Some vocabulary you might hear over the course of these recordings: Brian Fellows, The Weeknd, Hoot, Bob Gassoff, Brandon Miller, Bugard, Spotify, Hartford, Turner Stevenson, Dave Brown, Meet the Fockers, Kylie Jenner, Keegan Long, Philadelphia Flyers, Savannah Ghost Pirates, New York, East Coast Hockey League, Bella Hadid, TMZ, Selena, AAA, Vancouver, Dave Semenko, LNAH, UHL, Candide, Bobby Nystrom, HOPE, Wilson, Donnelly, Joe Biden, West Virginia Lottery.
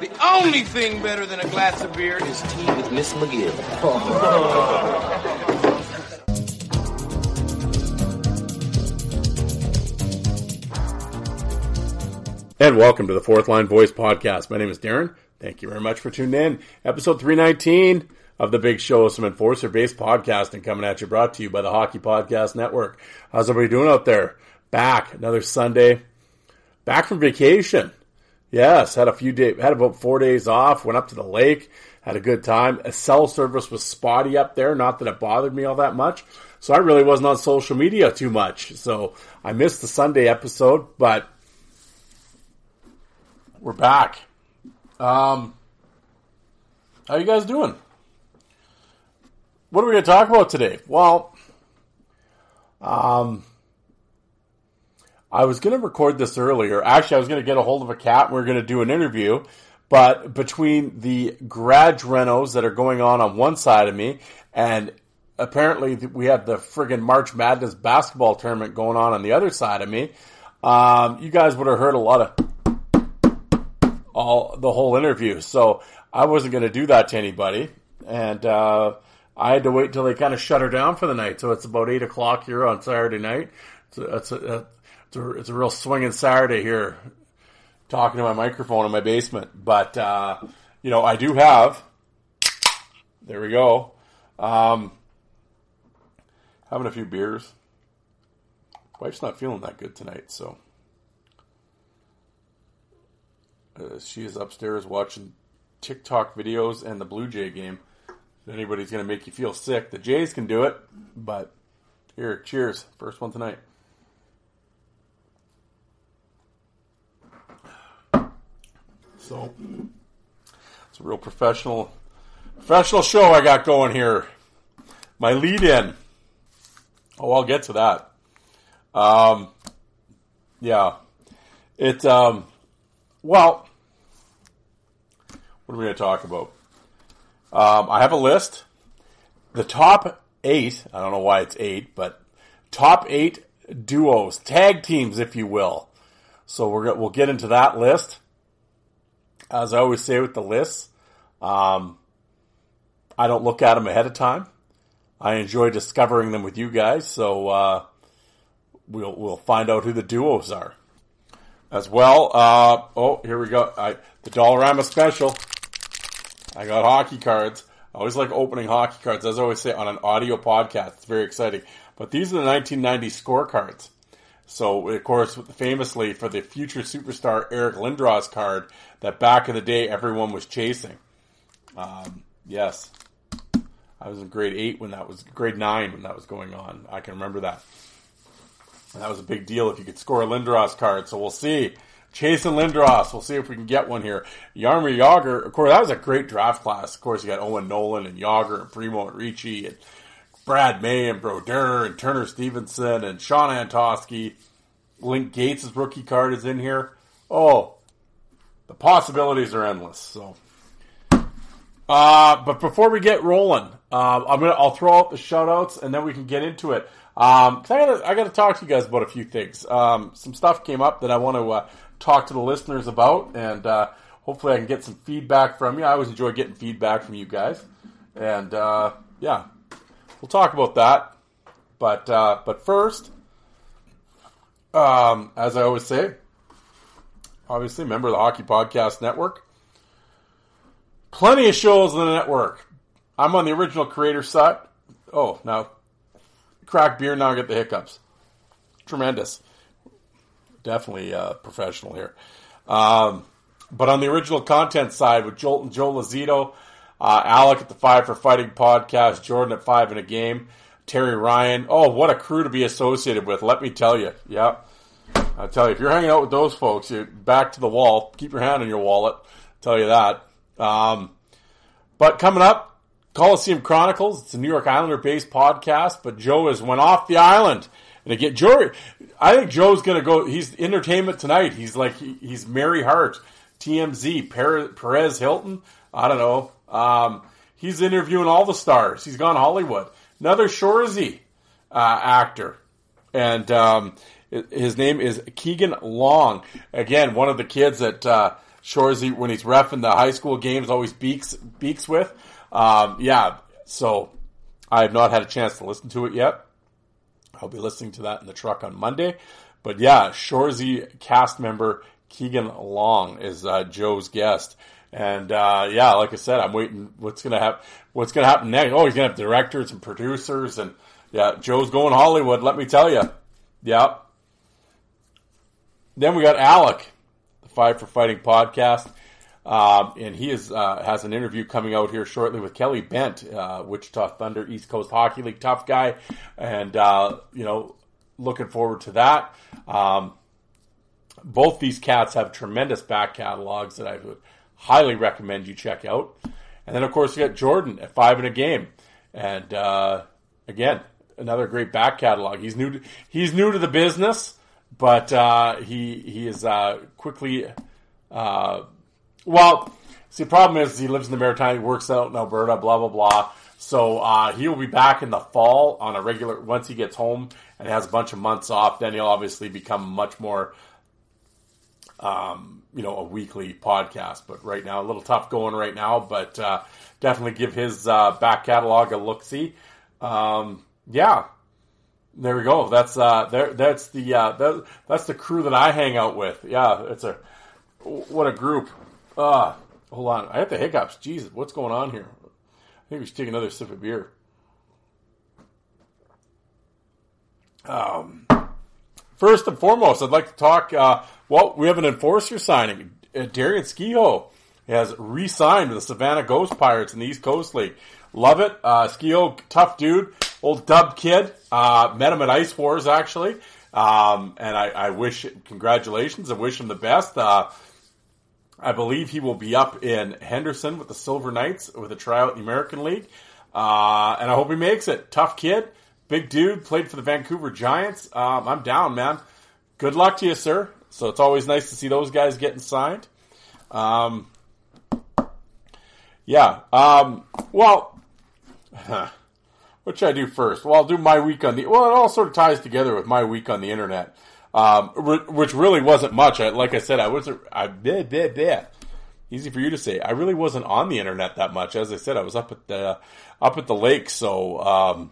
The only thing better than a glass of beer is tea with Miss McGill. Oh. And welcome to the Fourth Line Voice Podcast. My name is Darren. Thank you very much for tuning in. Episode 319 of the Big Show, some enforcer-based podcasting coming at you, brought to you by the Hockey Podcast Network. How's everybody doing out there? Back, another Sunday. Back from vacation. Yes, had about 4 days off, went up to the lake, had a good time. A cell service was spotty up there, not that it bothered me all that much. So I really wasn't on social media too much. So I missed the Sunday episode, but we're back. How you guys doing? What are we going to talk about today? Well, I was going to record this earlier. Actually, I was going to get a hold of a cat and we were going to do an interview. But between the garage renos that are going on one side of me, and apparently we have the friggin' March Madness basketball tournament going on the other side of me, you guys would have heard a lot of the whole interview. So I wasn't going to do that to anybody, and I had to wait till they kind of shut her down for the night. So it's about 8 o'clock here on Saturday night. It's a real swinging Saturday here, talking to my microphone in my basement. But you know, I do have. There we go. Having a few beers. Wife's not feeling that good tonight, so. She is upstairs watching TikTok videos and the Blue Jay game. If anybody's going to make you feel sick, the Jays can do it. But here, cheers. First one tonight. So, it's a real professional show I got going here. My lead-in. Oh, I'll get to that. Yeah. Well, what are we going to talk about? I have a list. The top eight, I don't know why it's eight, but top eight duos, tag teams, if you will. So we'll get into that list. As I always say with the lists, I don't look at them ahead of time. I enjoy discovering them with you guys, so we'll find out who the duos are. As well, here we go. The Dollarama special. I got hockey cards. I always like opening hockey cards, as I always say, on an audio podcast. It's very exciting. But these are the 1990 scorecards. So, of course, famously for the future superstar Eric Lindros card that back in the day everyone was chasing. Yes. I was in grade 9 when that was going on. I can remember that. And that was a big deal if you could score a Lindros card. So we'll see. Chasing Lindros. We'll see if we can get one here. Jaromir Jagr. Of course, that was a great draft class. Of course, you got Owen Nolan and Jagr and Primo and Ricci and Brad May and Brodeur and Turner Stevenson and Sean Antoski. Link Gates' rookie card is in here. Oh, the possibilities are endless. So, but before we get rolling, I'll throw out the shout-outs and then we can get into it. Cause I gotta talk to you guys about a few things. Some stuff came up that I want to talk to the listeners about, and hopefully I can get some feedback from you. I always enjoy getting feedback from you guys, and yeah, we'll talk about that. But first, as I always say, obviously, member of the Hockey Podcast Network. Plenty of shows on the network. I'm on the original creator side. Oh, now. Crack beer now, get the hiccups. Tremendous. Definitely professional here. But on the original content side with Joel Lazzito, Alec at the 5 for Fighting podcast, Jordan at 5 in a Game, Terry Ryan. Oh, what a crew to be associated with, let me tell you. Yep. I'll tell you, if you're hanging out with those folks, you're back to the wall. Keep your hand in your wallet. I'll tell you that. But coming up, Coliseum Chronicles. It's a New York Islander-based podcast, but Joe has went off the island. And again, Joe, I think Joe's going to go. He's entertainment tonight. He's like he's Mary Hart, TMZ, Perez Hilton. I don't know. He's interviewing all the stars. He's gone Hollywood. Another Shoresy actor, and his name is Keegan Long. Again, one of the kids that Shoresy, when he's reffing the high school games, always beaks with. Yeah, so I have not had a chance to listen to it yet. I'll be listening to that in the truck on Monday. But yeah, Shoresy cast member Keegan Long is Joe's guest. And yeah, like I said, I'm waiting. What's gonna happen next? Oh, he's gonna have directors and producers, and yeah, Joe's going Hollywood. Let me tell you. Yeah. Then we got Alec, the Five for Fighting podcast, and he is has an interview coming out here shortly with Kelly Bent, Wichita Thunder East Coast Hockey League tough guy, and you know, looking forward to that. Both these cats have tremendous back catalogs that I would highly recommend you check out. And then, of course, you got Jordan at Five in a Game. And, again, another great back catalog. He's new to the business, but he is quickly... well, see, the problem is he lives in the Maritime, he works out in Alberta, blah, blah, blah. So he will be back in the fall on a regular... Once he gets home and has a bunch of months off, then he'll obviously become much more... you know, a weekly podcast, but right now, a little tough going right now, but definitely give his back catalog a look-see. Yeah, there we go. That's that's the crew that I hang out with. Yeah, it's what a group. Hold on, I have the hiccups. Jesus, what's going on here? I think we should take another sip of beer. First and foremost, I'd like to talk... well, we have an enforcer signing. Darian Skiho has re-signed with the Savannah Ghost Pirates in the East Coast League. Love it. Skiho, tough dude, old dub kid. Met him at Ice Wars, actually. And I wish, congratulations, I wish him the best. I believe he will be up in Henderson with the Silver Knights with a tryout in the American League. And I hope he makes it. Tough kid, big dude, played for the Vancouver Giants. I'm down, man. Good luck to you, sir. So it's always nice to see those guys getting signed. Yeah. Well, what should I do first? Well, I'll do my week on the... Well, it all sort of ties together with my week on the internet, which really wasn't much. Like I said, I wasn't... Easy for you to say. I really wasn't on the internet that much. As I said, I was up at the lake, so...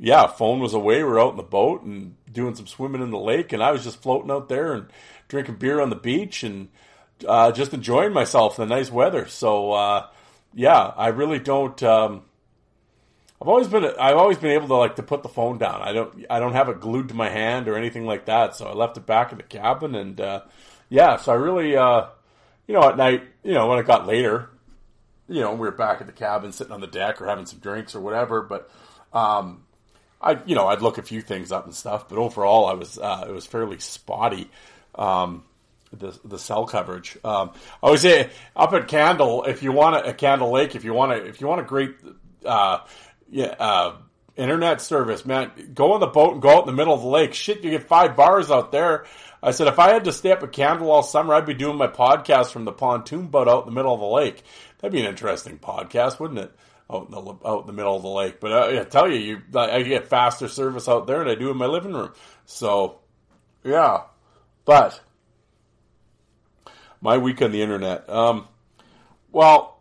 yeah, phone was away. We were out in the boat and doing some swimming in the lake, and I was just floating out there and drinking beer on the beach and just enjoying myself in the nice weather. So, yeah, I really don't. I've always been able to like to put the phone down. I don't have it glued to my hand or anything like that. So I left it back in the cabin, and yeah. So I really, you know, at night, you know, when it got later, you know, we were back at the cabin, sitting on the deck or having some drinks or whatever, but. I'd look a few things up and stuff, but overall, I was it was fairly spotty. The cell coverage. I would say up at Candle, if you want a Candle Lake, if you want a great internet service, man, go on the boat and go out in the middle of the lake. Shit, you get 5 bars out there. I said if I had to stay up at Candle all summer, I'd be doing my podcast from the pontoon boat out in the middle of the lake. That'd be an interesting podcast, wouldn't it? Out in the middle of the lake. But I tell you, I get faster service out there than I do in my living room. So, yeah. But, my week on the internet. Well,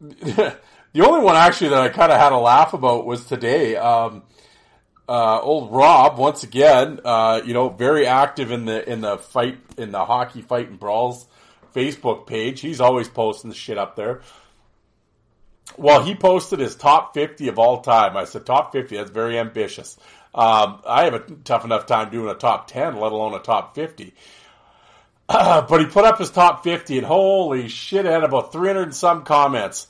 the only one actually that I kind of had a laugh about was today. Old Rob, once again, you know, very active in the Hockey Fight and Brawls Facebook page. He's always posting the shit up there. Well, he posted his top 50 of all time. I said, top 50, that's very ambitious. I have a tough enough time doing a top 10, let alone a top 50. But he put up his top 50, and holy shit, it had about 300 and some comments.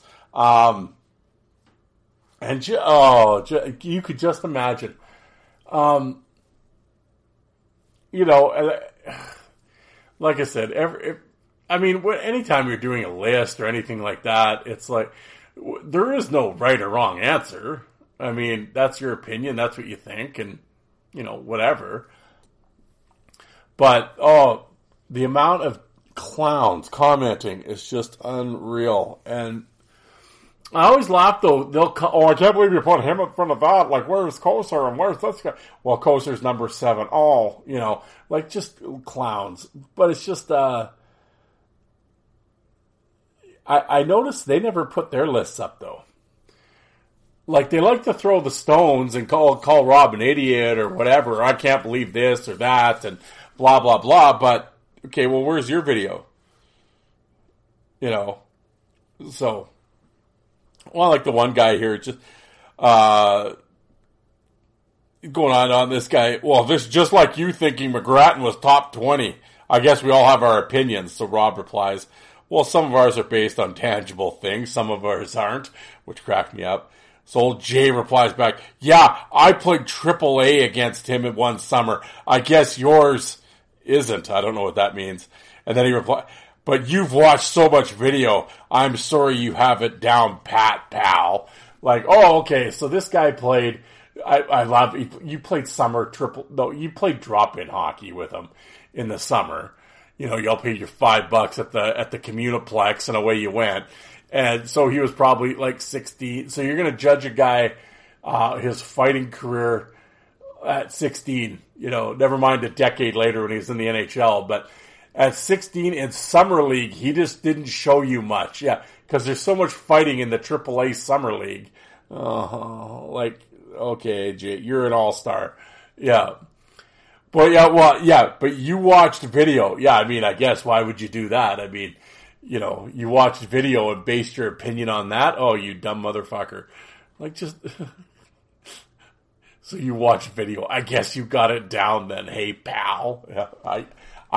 You could just imagine. you know, like I said, anytime you're doing a list or anything like that, it's like there is no right or wrong answer. I mean, that's your opinion. That's what you think, and, you know, whatever. But, oh, the amount of clowns commenting is just unreal. And I always laugh, though. I can't believe you put him in front of that. Like, where's Kosar and where's this guy? Well, Kosar's number 7. Oh, you know, like, just clowns. But it's just, I noticed they never put their lists up, though. Like, they like to throw the stones and call Rob an idiot or whatever. I can't believe this or that and blah, blah, blah. But, okay, well, where's your video? You know, so... Well, like the one guy here, just going on this guy. Well, this just like you thinking McGrattan was top 20. I guess we all have our opinions. So Rob replies, well, some of ours are based on tangible things. Some of ours aren't, which cracked me up. So old Jay replies back, yeah, I played AAA against him in one summer. I guess yours isn't. I don't know what that means. And then he replies, but you've watched so much video, I'm sorry you have it down pat, pal. Like, oh, okay, so this guy played, you played you played drop-in hockey with him in the summer. You know, y'all paid your $5 at the Communiplex and away you went. And so he was probably like 16. So you're going to judge a guy, his fighting career at 16, you know, never mind a decade later when he's in the NHL, but... At 16 in Summer League, he just didn't show you much. Yeah, because there's so much fighting in the AAA Summer League. Like, okay, Jay, you're an all-star. Yeah. But, yeah, well, yeah, but you watched video. Yeah, I mean, I guess, why would you do that? I mean, you know, you watched video and based your opinion on that? Oh, you dumb motherfucker. Like, just... So you watched video. I guess you got it down then. Hey, pal. Yeah,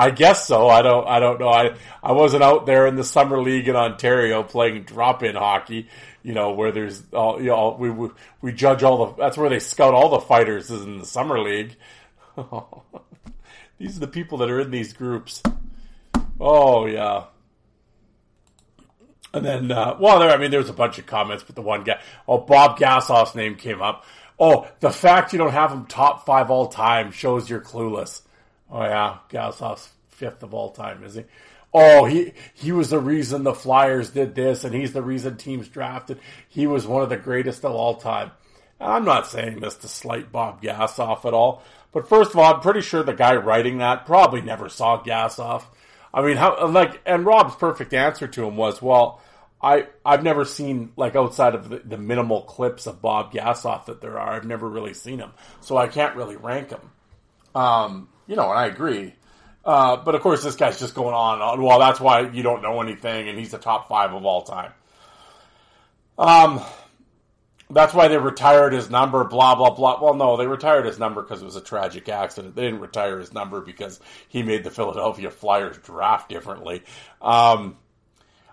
I guess so. I don't know. I wasn't out there in the summer league in Ontario playing drop-in hockey, you know, where there's all, you know, we judge that's where they scout all the fighters is in the summer league. These are the people that are in these groups. Oh yeah. And then, there was a bunch of comments, but the one guy, Bob Gassoff's name came up. Oh, the fact you don't have him top 5 all time shows you're clueless. Oh, yeah, Gassoff's 5th of all time, is he? Oh, he was the reason the Flyers did this, and he's the reason teams drafted. He was one of the greatest of all time. I'm not saying this to slight Bob Gassoff at all, but first of all, I'm pretty sure the guy writing that probably never saw Gassoff. I mean, and Rob's perfect answer to him was, well, I've never seen, like, outside of the minimal clips of Bob Gassoff that there are, I've never really seen him, so I can't really rank him. You know, and I agree. But of course, this guy's just going on and on. Well, that's why you don't know anything, and he's the top 5 of all time. That's why they retired his number, blah, blah, blah. Well, no, they retired his number because it was a tragic accident. They didn't retire his number because he made the Philadelphia Flyers draft differently. I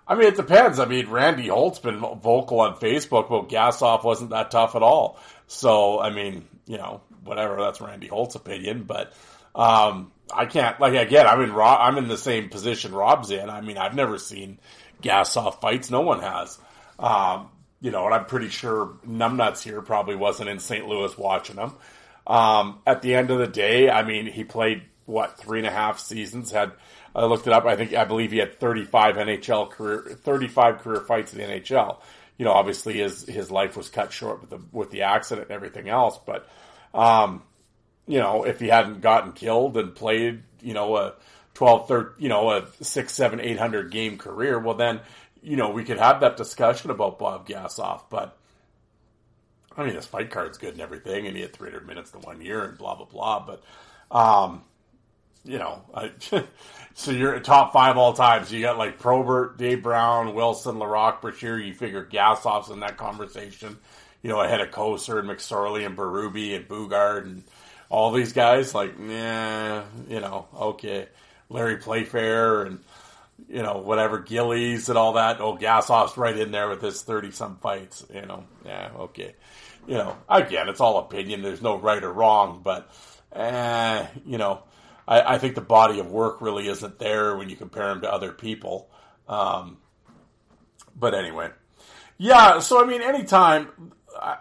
mean, it depends. I mean, Randy Holt's been vocal on Facebook about Gassoff wasn't that tough at all. So, I mean, you know, whatever, that's Randy Holt's opinion, but... I can't, like, again, I'm in the same position Rob's in. I mean, I've never seen Gassoff fights. No one has. You know, and I'm pretty sure Numbnuts here probably wasn't in St. Louis watching him. At the end of the day, I mean, he played, 3.5 seasons, I looked it up, I believe he had 35 career fights in the NHL. You know, obviously his life was cut short with the accident and everything else, but, you know, if he hadn't gotten killed and played, you know, a 6, 7, 800 game career, well then, you know, we could have that discussion about Bob Gassoff, but I mean, his fight card's good and everything, and he had 300 minutes in 1 year and blah, blah, blah, but, you know, so you're top 5 all time, so you got like Probert, Dave Brown, Wilson, LaRocque, Brashear, you figure Gassoff's in that conversation, you know, ahead of Kosar and McSorley and Berube and Bugard and all these guys, like, nah, you know, okay. Larry Playfair and, you know, whatever, Gillies and all that. Oh, Gassoff's right in there with his 30-some fights, you know. Yeah, okay. You know, again, it's all opinion. There's no right or wrong, but, you know, I think the body of work really isn't there when you compare him to other people. But anyway, yeah. So I mean, anytime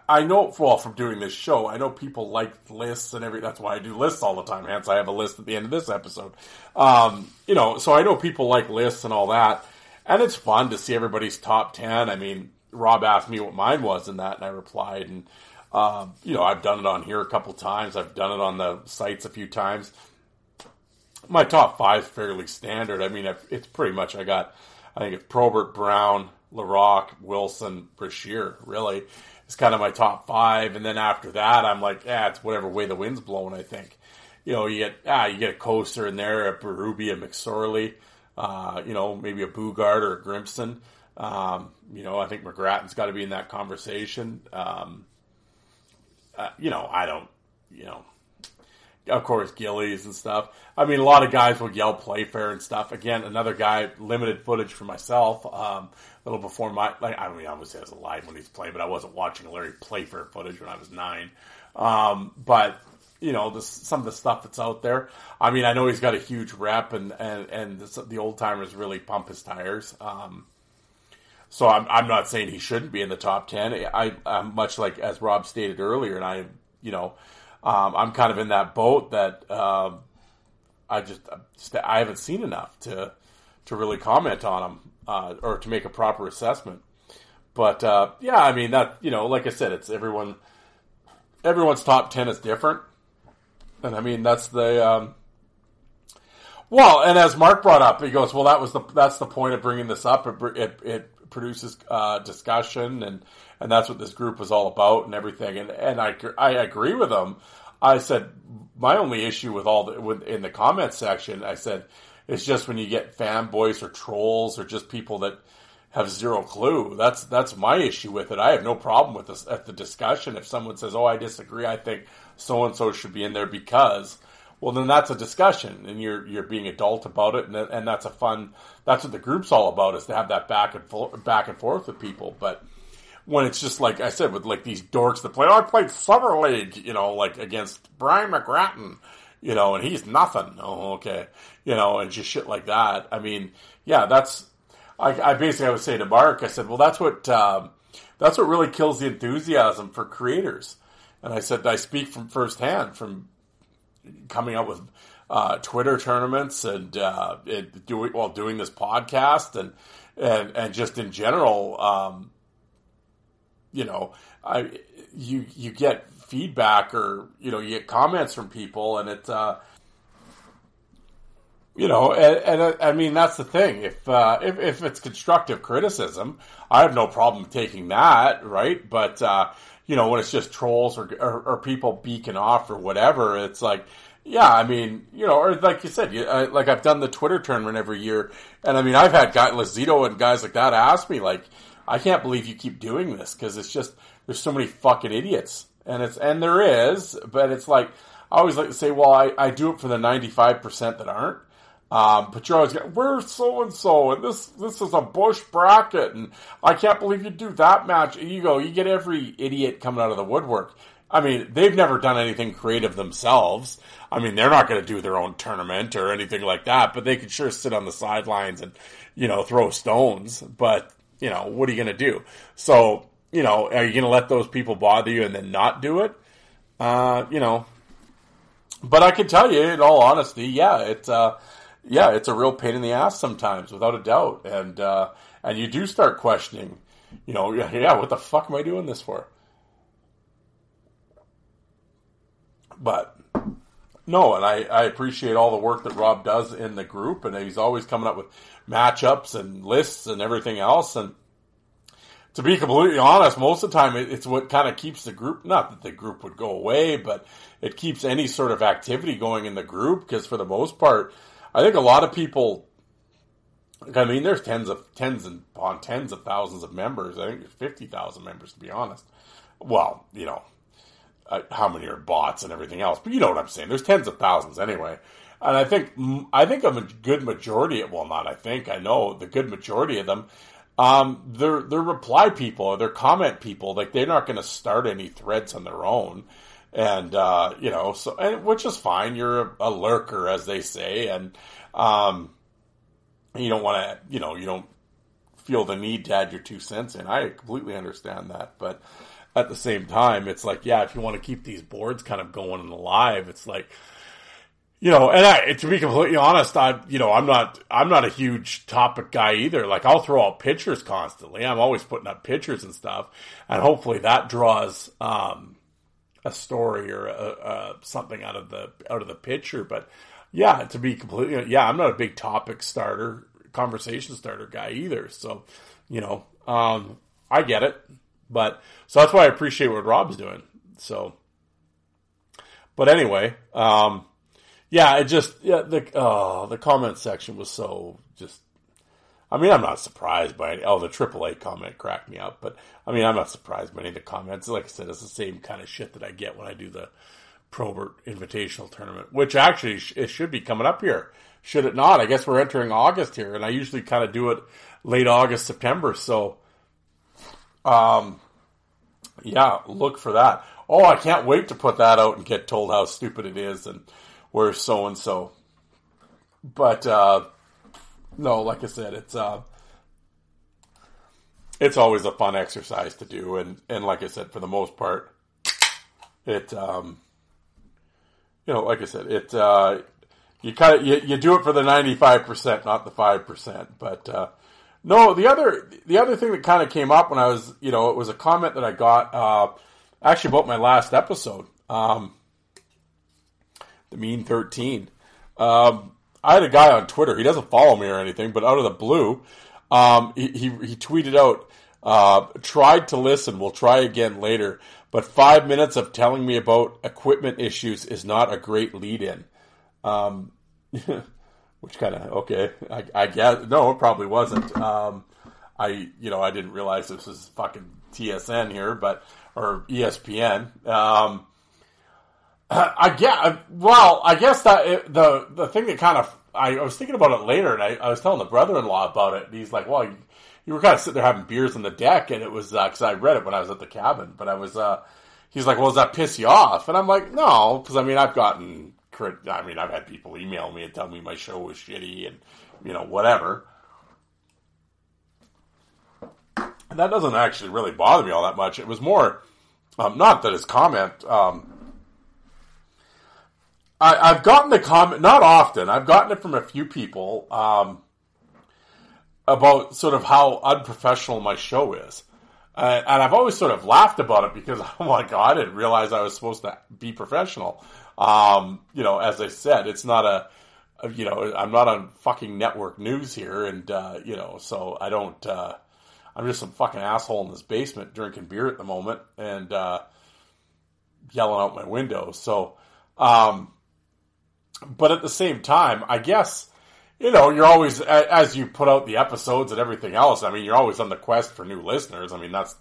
I know, well, from doing this show, I know people like lists and everything. That's why I do lists all the time. Hence, I have a list at the end of this episode. You know, so I know people like lists and all that, and it's fun to see everybody's top 10. I mean, Rob asked me what mine was in that, and I replied. And you know, I've done it on here a couple times. I've done it on the sites a few times. My top five is fairly standard. I mean, it's pretty much I think it's Probert, Brown, Larocque, Wilson, Brashear, really. It's kind of my top five. And then after that, I'm like, it's whatever way the wind's blowing, I think. You know, you get a Coaster in there, a Berube, a McSorley, you know, maybe a Bugard or a Grimson. You know, I think McGrattan's got to be in that conversation. You know, I don't, you know. Of course, Gillies and stuff. I mean, a lot of guys will yell Playfair and stuff. Again, another guy, limited footage for myself. A little before I mean, obviously I was alive when he's playing, but I wasn't watching Larry Playfair footage when I was 9. But, you know, some of the stuff that's out there. I mean, I know he's got a huge rep, and the old-timers really pump his tires. So I'm not saying he shouldn't be in the top 10. I'm much like, as Rob stated earlier, and I, you know, I'm kind of in that boat that I haven't seen enough to really comment on them or to make a proper assessment. But yeah, I mean that, you know, like I said, it's everyone's top 10 is different, and I mean that's the well. And as Mark brought up, he goes, well, that's the point of bringing this up. It produces discussion and that's what this group was all about and everything. And I agree with them. I said, my only issue with in the comment section, I said, it's just when you get fanboys or trolls or just people that have zero clue. That's my issue with it. I have no problem with this at the discussion. If someone says, oh, I disagree, I think so-and-so should be in there because, well, then that's a discussion and you're being adult about it. And that's that's what the group's all about, is to have that back and forth with people. But when it's just like I said, with like these dorks that play, I played Summer League, you know, like against Brian McGrattan, you know, and he's nothing. Oh, okay. You know, and just shit like that. I mean, yeah, I would say to Mark, I said, well, that's what really kills the enthusiasm for creators. And I said, I speak from firsthand from coming up with Twitter tournaments and doing this podcast and just in general, you know, you get feedback or, you know, you get comments from people and it's, you know, and I mean, that's the thing. If it's constructive criticism, I have no problem taking that. Right. But, you know, when it's just trolls or people beaking off or whatever, it's like, yeah, I mean, you know, or like you said, like I've done the Twitter tournament every year. And I mean, I've had Lazzito and guys like that ask me like, I can't believe you keep doing this because it's just, there's so many fucking idiots. And there is, but it's like, I always like to say, well, I do it for the 95% that aren't. But you're always going, we're so-and-so, and this is a Bush bracket, and I can't believe you do that match. You get every idiot coming out of the woodwork. I mean, they've never done anything creative themselves. I mean, they're not going to do their own tournament or anything like that, but they can sure sit on the sidelines and, you know, throw stones. But, you know, what are you going to do? So, you know, are you going to let those people bother you and then not do it? You know, but I can tell you in all honesty, it's a real pain in the ass sometimes, without a doubt. And you do start questioning, you know, what the fuck am I doing this for? But no, and I appreciate all the work that Rob does in the group, and he's always coming up with matchups and lists and everything else. And to be completely honest, most of the time it's what kind of keeps the group, not that the group would go away, but it keeps any sort of activity going in the group, because for the most part, I think a lot of people, I mean, there's tens of thousands of members. I think there's 50,000 members, to be honest. Well, you know, how many are bots and everything else, but you know what I'm saying. There's tens of thousands anyway. And I think a good majority, well, not I think, I know the good majority of them, they're reply people or they're comment people. Like, they're not going to start any threads on their own. And, you know, so, and, which is fine. You're a lurker, as they say. And, you don't want to, you know, you don't feel the need to add your 2 cents in. I completely understand that. But at the same time, it's like, yeah, if you want to keep these boards kind of going and alive, it's like, you know, and to be completely honest, I'm not a huge topic guy either. Like, I'll throw out pictures constantly. I'm always putting up pictures and stuff. And hopefully that draws, a story or something out of the picture. But yeah, to be completely, yeah, I'm not a big topic starter, conversation starter guy either. So, you know, I get it, but so that's why I appreciate what Rob's doing. So, but anyway, yeah, it just, yeah, the comment section was so just, I mean, I'm not surprised by it. Oh, the AAA comment cracked me up. But, I mean, I'm not surprised by any of the comments. Like I said, it's the same kind of shit that I get when I do the Probert Invitational Tournament, which actually it should be coming up here. Should it not? I guess we're entering August here, and I usually kind of do it late August, September. So, yeah, look for that. Oh, I can't wait to put that out and get told how stupid it is and where so-and-so. But, no, like I said, it's always a fun exercise to do, and like I said, for the most part, you do it for the 95%, not the 5%. But no, the other thing that kind of came up when I was, you know, it was a comment that I got actually about my last episode, the Mean 13. I had a guy on Twitter. He doesn't follow me or anything, but out of the blue, he tweeted out, tried to listen, we'll try again later, but 5 minutes of telling me about equipment issues is not a great lead-in. Which kind of, okay, I guess, no, it probably wasn't. I didn't realize this was fucking TSN here, or ESPN. I guess the thing that kind of, I was thinking about it later, and I was telling the brother-in-law about it, and he's like, well, you were kind of sitting there having beers on the deck, and it was, because I read it when I was at the cabin, but I was, he's like, well, does that piss you off? And I'm like, no, because, I mean, I've had people email me and tell me my show was shitty, and, you know, whatever. And that doesn't actually really bother me all that much. It was more, not that his comment, I've gotten the comment, not often, I've gotten it from a few people about sort of how unprofessional my show is. And I've always sort of laughed about it because, oh my God, I didn't realize I was supposed to be professional. You know, as I said, it's not you know, I'm not on fucking network news here. And, you know, so I don't, I'm just some fucking asshole in this basement drinking beer at the moment and yelling out my window. So, but at the same time, I guess, you know, you're always, as you put out the episodes and everything else, I mean, you're always on the quest for new listeners. I mean, that's,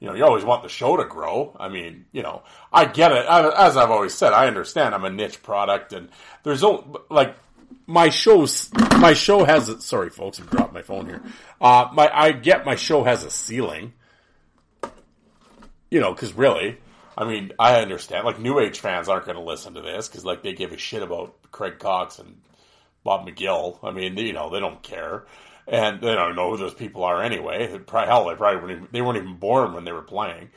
you know, you always want the show to grow. I mean, you know, I get it. As I've always said, I understand I'm a niche product, and there's no, like, my show has a, sorry folks, I dropped my phone here. I get my show has a ceiling, you know, because really, I mean, I understand, like, New Age fans aren't going to listen to this because, like, they give a shit about Craig Cox and Bob McGill. I mean, you know, they don't care. And they don't know who those people are anyway. They weren't even born when they were playing.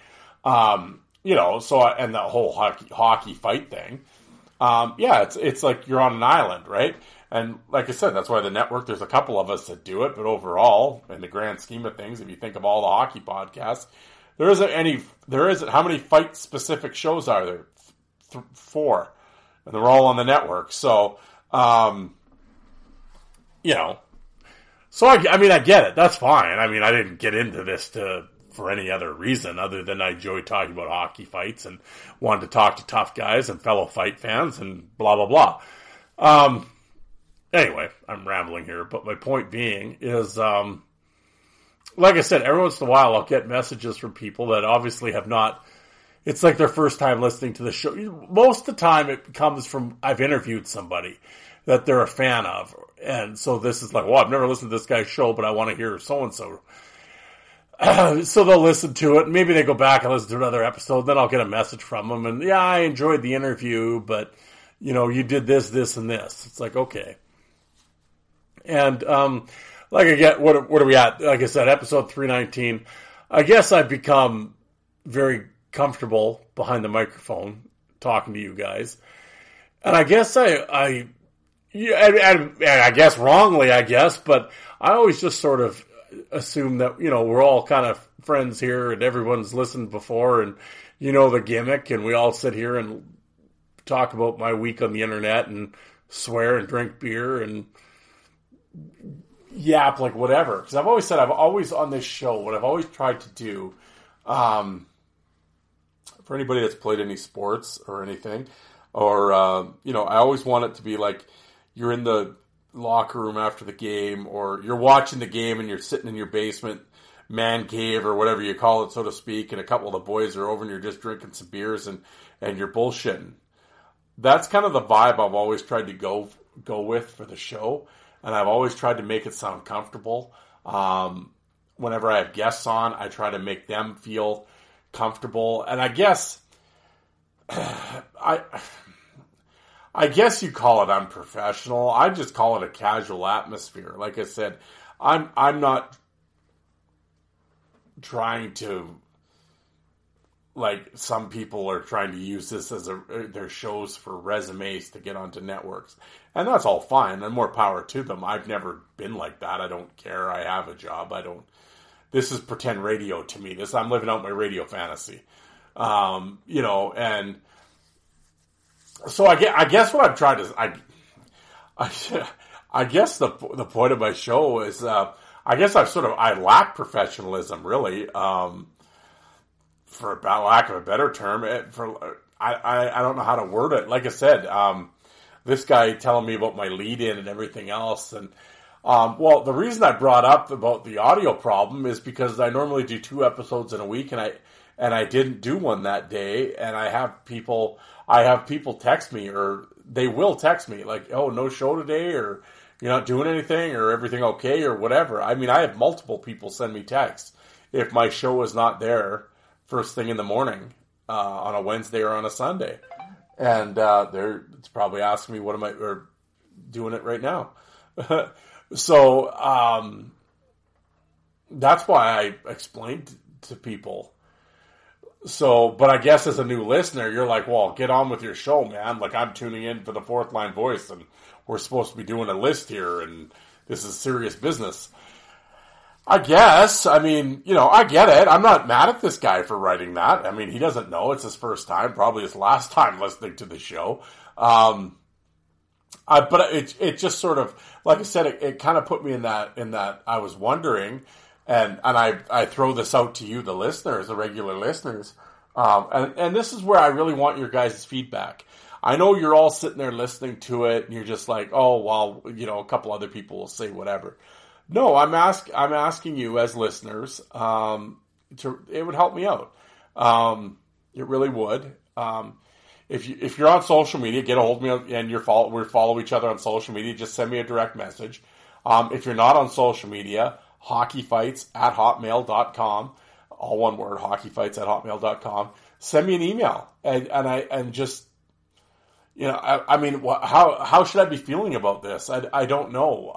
You know, so, and the whole hockey fight thing. Yeah, it's like you're on an island, right? And like I said, that's why the network, there's a couple of us that do it. But overall, in the grand scheme of things, if you think of all the hockey podcasts, how many fight specific shows are there? 4. And they're all on the network. So, you know, so I mean, I get it. That's fine. I mean, I didn't get into this for any other reason other than I enjoy talking about hockey fights and wanted to talk to tough guys and fellow fight fans and blah, blah, blah. Anyway, I'm rambling here, but my point being is, like I said, every once in a while I'll get messages from people that obviously have not, it's like their first time listening to the show. Most of the time it comes from, I've interviewed somebody that they're a fan of. And so this is like, well, I've never listened to this guy's show, but I want to hear so-and-so. So they'll listen to it. Maybe they go back and listen to another episode. Then I'll get a message from them. And yeah, I enjoyed the interview, but you know, you did this, this, and this. It's like, okay. And like I get, what are we at? Like I said, episode 319. I guess I've become very comfortable behind the microphone talking to you guys. And I guess I guess wrongly, I guess, but I always just sort of assume that, you know, we're all kind of friends here and everyone's listened before and you know the gimmick and we all sit here and talk about my week on the internet and swear and drink beer and yap like whatever. Because I've always said, I've always on this show, what I've always tried to do, for anybody that's played any sports or anything, or, you know, I always want it to be like you're in the locker room after the game or you're watching the game and you're sitting in your basement man cave or whatever you call it, so to speak, and a couple of the boys are over and you're just drinking some beers and you're bullshitting. That's kind of the vibe I've always tried to go with for the show, and I've always tried to make it sound comfortable. Whenever I have guests on, I try to make them feel comfortable, and I guess I guess you call it unprofessional. I just call it a casual atmosphere. Like I said, I'm not trying to, like some people are trying to use this as their shows for resumes to get onto networks. And that's all fine. And more power to them. I've never been like that. I don't care. I have a job. This is pretend radio to me. I'm living out my radio fantasy. You know, and so I guess what I'm trying to, I guess the point of my show is, I guess I lack professionalism really, for lack of a better term. I don't know how to word it. Like I said, this guy telling me about my lead in and everything else. And, well, the reason I brought up about the audio problem is because I normally do 2 episodes in a week and I didn't do one that day, and I have people text me, or they will text me, like, oh, no show today, or you're not doing anything, or everything okay, or whatever. I mean, I have multiple people send me texts if my show is not there first thing in the morning on a Wednesday or on a Sunday. And they're probably asking me, what am I, or doing it right now. So that's why I explained to people. So, but I guess as a new listener, you're like, well, get on with your show, man. Like, I'm tuning in for the Fourth Line Voice, and we're supposed to be doing a list here, and this is serious business. I guess. I mean, you know, I get it. I'm not mad at this guy for writing that. I mean, he doesn't know. It's his first time, probably his last time listening to the show. But it just sort of, like I said, it kind of put me in that I was wondering. And I throw this out to you, the listeners, the regular listeners. And this is where I really want your guys' feedback. I know you're all sitting there listening to it, and you're just like, oh, well, you know, a couple other people will say whatever. No, I'm asking you as listeners, it would help me out. It really would. If you're on social media, get a hold of me, and we follow each other on social media. Just send me a direct message. If you're not on social media, hockeyfights@hotmail.com, all one word, hockeyfights@hotmail.com. Send me an email, and just, you know, I mean, how should I be feeling about this? I don't know.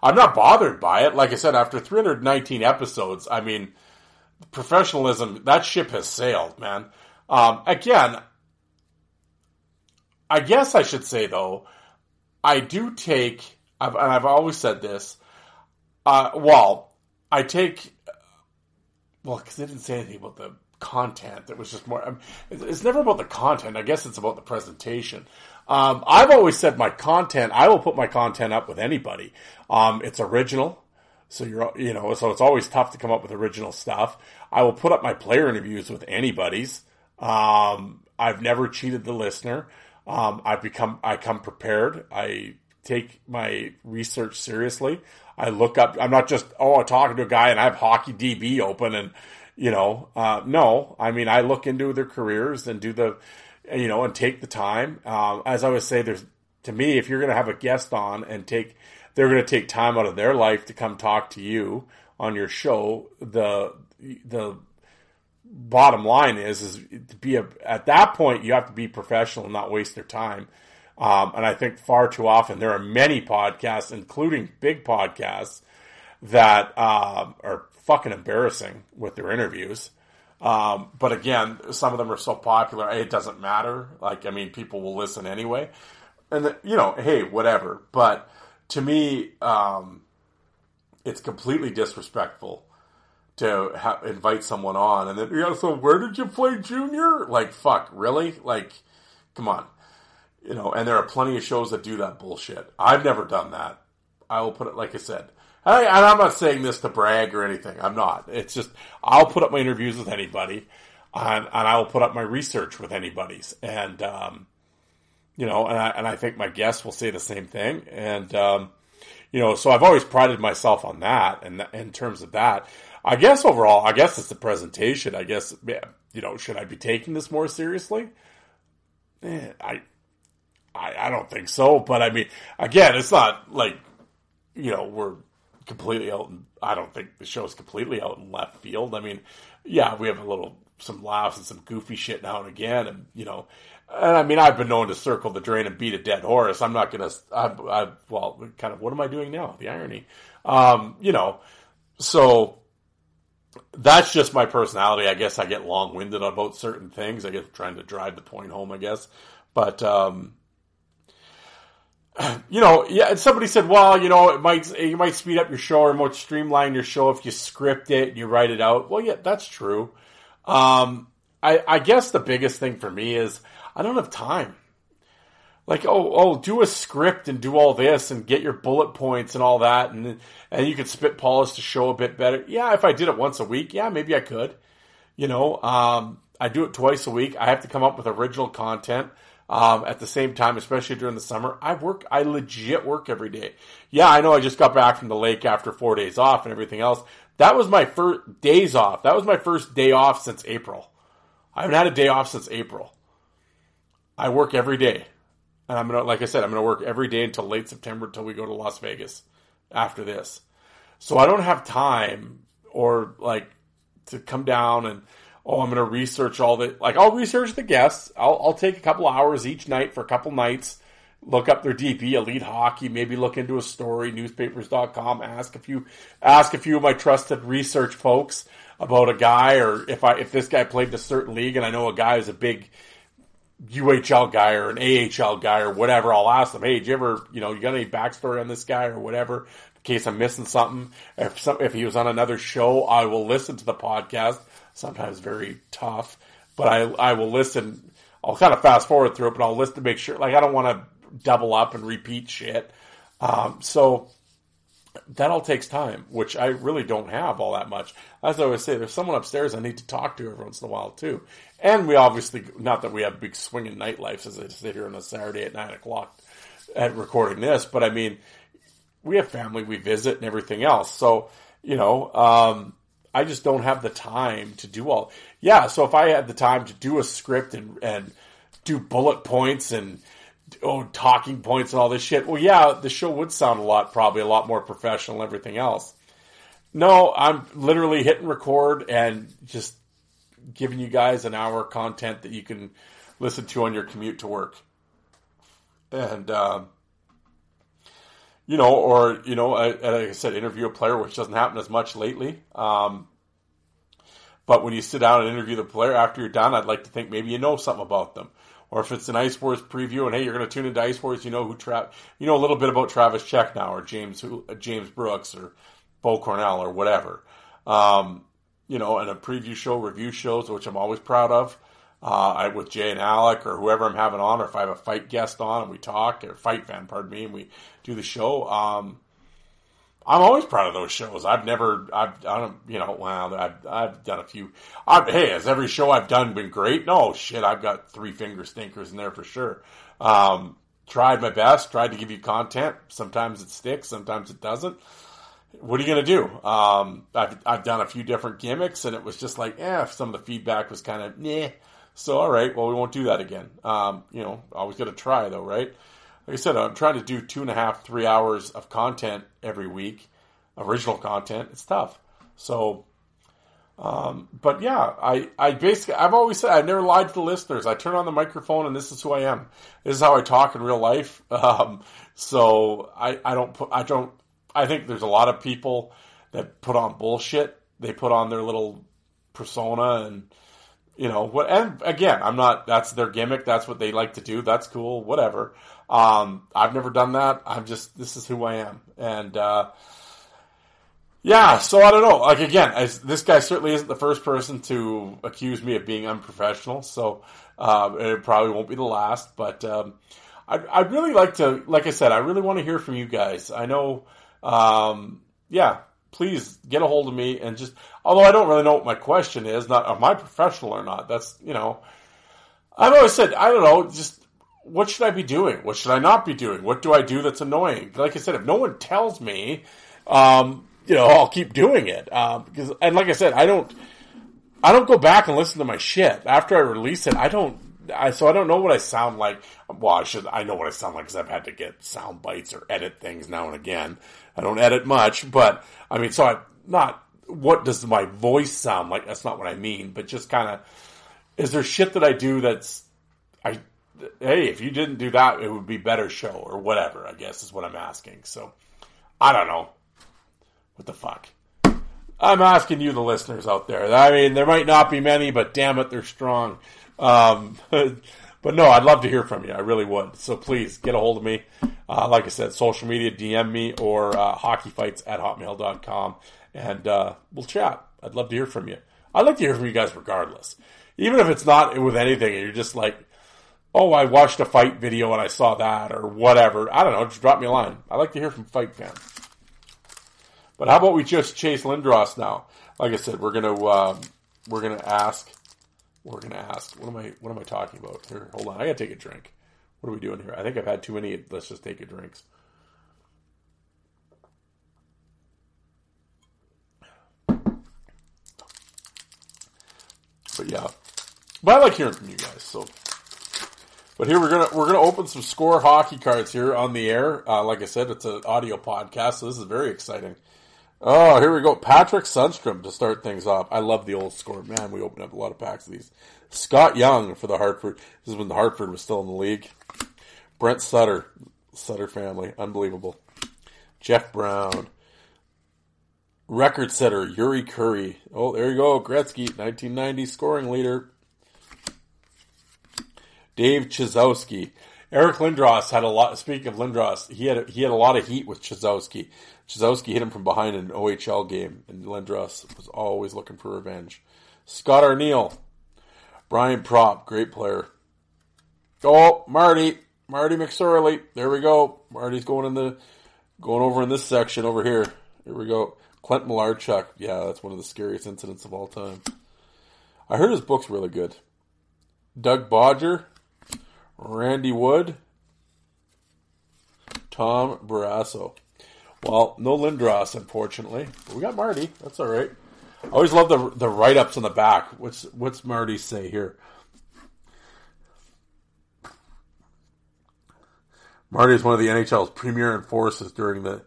I'm not bothered by it. Like I said, after 319 episodes, I mean, professionalism, that ship has sailed, man. Again, I guess I should say though, I've always said this. Because they didn't say anything about the content. That was just more, it's never about the content. I guess it's about the presentation. I've always said I will put my content up with anybody. It's original. So so it's always tough to come up with original stuff. I will put up my player interviews with anybody's. I've never cheated the listener. I come prepared. I take my research seriously. I look up, I'm not just, I'm talking to a guy and I have Hockey DB open and, you know, no, I mean, I look into their careers and do and take the time. As I would say, to me, if you're going to have a guest on they're going to take time out of their life to come talk to you on your show, the bottom line is to be at that point, you have to be professional and not waste their time. And I think far too often there are many podcasts, including big podcasts, that are fucking embarrassing with their interviews. But again, some of them are so popular, it doesn't matter. Like, I mean, people will listen anyway. And, you know, hey, whatever. But to me, it's completely disrespectful to invite someone on. And then, you know, so where did you play junior? Like, fuck, really? Like, come on. You know, and there are plenty of shows that do that bullshit. I've never done that. I will put it, like I said. And I'm not saying this to brag or anything. I'm not. It's just, I'll put up my interviews with anybody. And I will put up my research with anybody's. And, you know, and I think my guests will say the same thing. And, you know, so I've always prided myself on that. And in terms of that, I guess overall, I guess it's the presentation. I guess, you know, should I be taking this more seriously? I don't think so. But I mean, again, it's not like, you know, we're completely out. I don't think the show's completely out in left field. I mean, yeah, we have some laughs and some goofy shit now and again. And, you know, and I mean, I've been known to circle the drain and beat a dead horse. I'm not going to, well, kind of, what am I doing now? The irony, you know, so that's just my personality. I guess I get long winded about certain things. I guess trying to drive the point home, I guess. But, you know, yeah. And somebody said, well, you know, you might speed up your show or more streamline your show if you script it and you write it out. Well, yeah, that's true. I guess the biggest thing for me is I don't have time. Like, oh, do a script and do all this and get your bullet points and all that. And you could spit polish the show a bit better. Yeah. If I did it once a week, yeah, maybe I could, you know, I do it twice a week. I have to come up with original content. At the same time, especially during the summer, I legit work every day. Yeah, I know I just got back from the lake after 4 days off and everything else. That was my first days off. That was my first day off since April. I haven't had a day off since April. I work every day. And I'm going to, like I said, I'm going to work every day until late September, until we go to Las Vegas after this. So I don't have time or like to come down and, oh, I'm going to research all the... Like, I'll research the guests. I'll take a couple hours each night for a couple nights, look up their DP, Elite Hockey, maybe look into a story, newspapers.com, ask a few of my trusted research folks about a guy, or if this guy played in a certain league and I know a guy is a big UHL guy or an AHL guy or whatever, I'll ask them, hey, did you ever, you know, you got any backstory on this guy or whatever, in case I'm missing something. If he was on another show, I will listen to the podcast. Sometimes very tough, but I will listen. I'll kind of fast forward through it, but I'll listen to make sure. Like, I don't want to double up and repeat shit. So that all takes time, which I really don't have all that much. As I always say, there's someone upstairs I need to talk to every once in a while too. And we obviously, not that we have big swinging nightlives as I sit here on a Saturday at 9 o'clock at recording this, but I mean, we have family we visit and everything else. So, you know, I just don't have the time to do all. Yeah, so if I had the time to do a script and do bullet points and talking points and all this shit, well, yeah, the show would sound probably a lot more professional and everything else. No, I'm literally hitting record and just giving you guys an hour of content that you can listen to on your commute to work. And, you know, or, you know, like I said, interview a player, which doesn't happen as much lately. But when you sit down and interview the player after you're done, I'd like to think maybe you know something about them. Or if it's an Ice Wars preview and, hey, you're going to tune into Ice Wars, you know you know a little bit about Travis Check now or James Brooks or Bo Cornell or whatever. You know, and a preview show, review shows, which I'm always proud of. With Jay and Alec or whoever I'm having on, or if I have a fight guest on and we talk, or fight fan, pardon me, and we do the show. I'm always proud of those shows. I've done a few. Hey, has every show I've done been great? No, shit, I've got three finger stinkers in there for sure. Tried my best, tried to give you content. Sometimes it sticks, sometimes it doesn't. What are you going to do? I've done a few different gimmicks, and it was just like, some of the feedback was kind of, nah. So, all right, well, we won't do that again. You know, always got to try, though, right? Like I said, I'm trying to do 2.5, 3 hours of content every week, original content. It's tough. So, but yeah, I basically, I've always said, I've never lied to the listeners. I turn on the microphone and this is who I am. This is how I talk in real life. So I think there's a lot of people that put on bullshit. They put on their little persona and, you know, what, and again, I'm not, that's their gimmick. That's what they like to do. That's cool. Whatever. I've never done that. I'm just, this is who I am. And, yeah, so I don't know. Like, again, this guy certainly isn't the first person to accuse me of being unprofessional, so it probably won't be the last. But I'd really like to, like I said, I really want to hear from you guys. I know, yeah, please get a hold of me and just, although I don't really know what my question is, not am I professional or not. That's, you know, I've always said, I don't know, just what should I be doing? What should I not be doing? What do I do that's annoying? Like I said, if no one tells me, you know, I'll keep doing it. Because, and like I said, I don't go back and listen to my shit after I release it. So I don't know what I sound like. Well, I know what I sound like because I've had to get sound bites or edit things now and again. I don't edit much, but I mean, so what does my voice sound like? That's not what I mean, but just kind of, is there shit that I do hey, if you didn't do that, it would be better show or whatever, I guess is what I'm asking. So I don't know. What the fuck? I'm asking you, the listeners out there. I mean, there might not be many, but damn it, they're strong. But no, I'd love to hear from you. I really would. So please, get a hold of me. Like I said, social media, DM me, or hockeyfights@hotmail.com. And we'll chat. I'd love to hear from you. I'd like to hear from you guys regardless. Even if it's not with anything, and you're just like, oh, I watched a fight video and I saw that, or whatever. I don't know, just drop me a line. I'd like to hear from fight fans. But how about we just chase Lindros now? Like I said, we're gonna ask. What am I talking about here? Hold on, I gotta take a drink. What are we doing here? I think I've had too many. Let's just take a drinks. But yeah, but I like hearing from you guys. So, but here we're gonna open some Score hockey cards here on the air. Like I said, it's an audio podcast, so this is very exciting. Oh, here we go. Patrick Sundstrom to start things off. I love the old Score. Man, we opened up a lot of packs of these. Scott Young for the Hartford. This is when the Hartford was still in the league. Brent Sutter. Sutter family. Unbelievable. Jeff Brown. Record setter, Yuri Curry. Oh, there you go. Gretzky, 1990 scoring leader. Dave Chizowski. Eric Lindros had a lot. Speaking of Lindros, he had a lot of heat with Chizowski. Chizowski hit him from behind in an OHL game, and Lindros was always looking for revenge. Scott Arneal, Brian Propp, great player. Oh, Marty McSorley. There we go. Marty's going over in this section over here. Here we go. Clint Malarchuk. Yeah, that's one of the scariest incidents of all time. I heard his book's really good. Doug Bodger. Randy Wood, Tom Barrasso. Well, no Lindros, unfortunately. But we got Marty. That's all right. I always love the write-ups on the back. What's Marty say here? Marty is one of the NHL's premier enforcers during the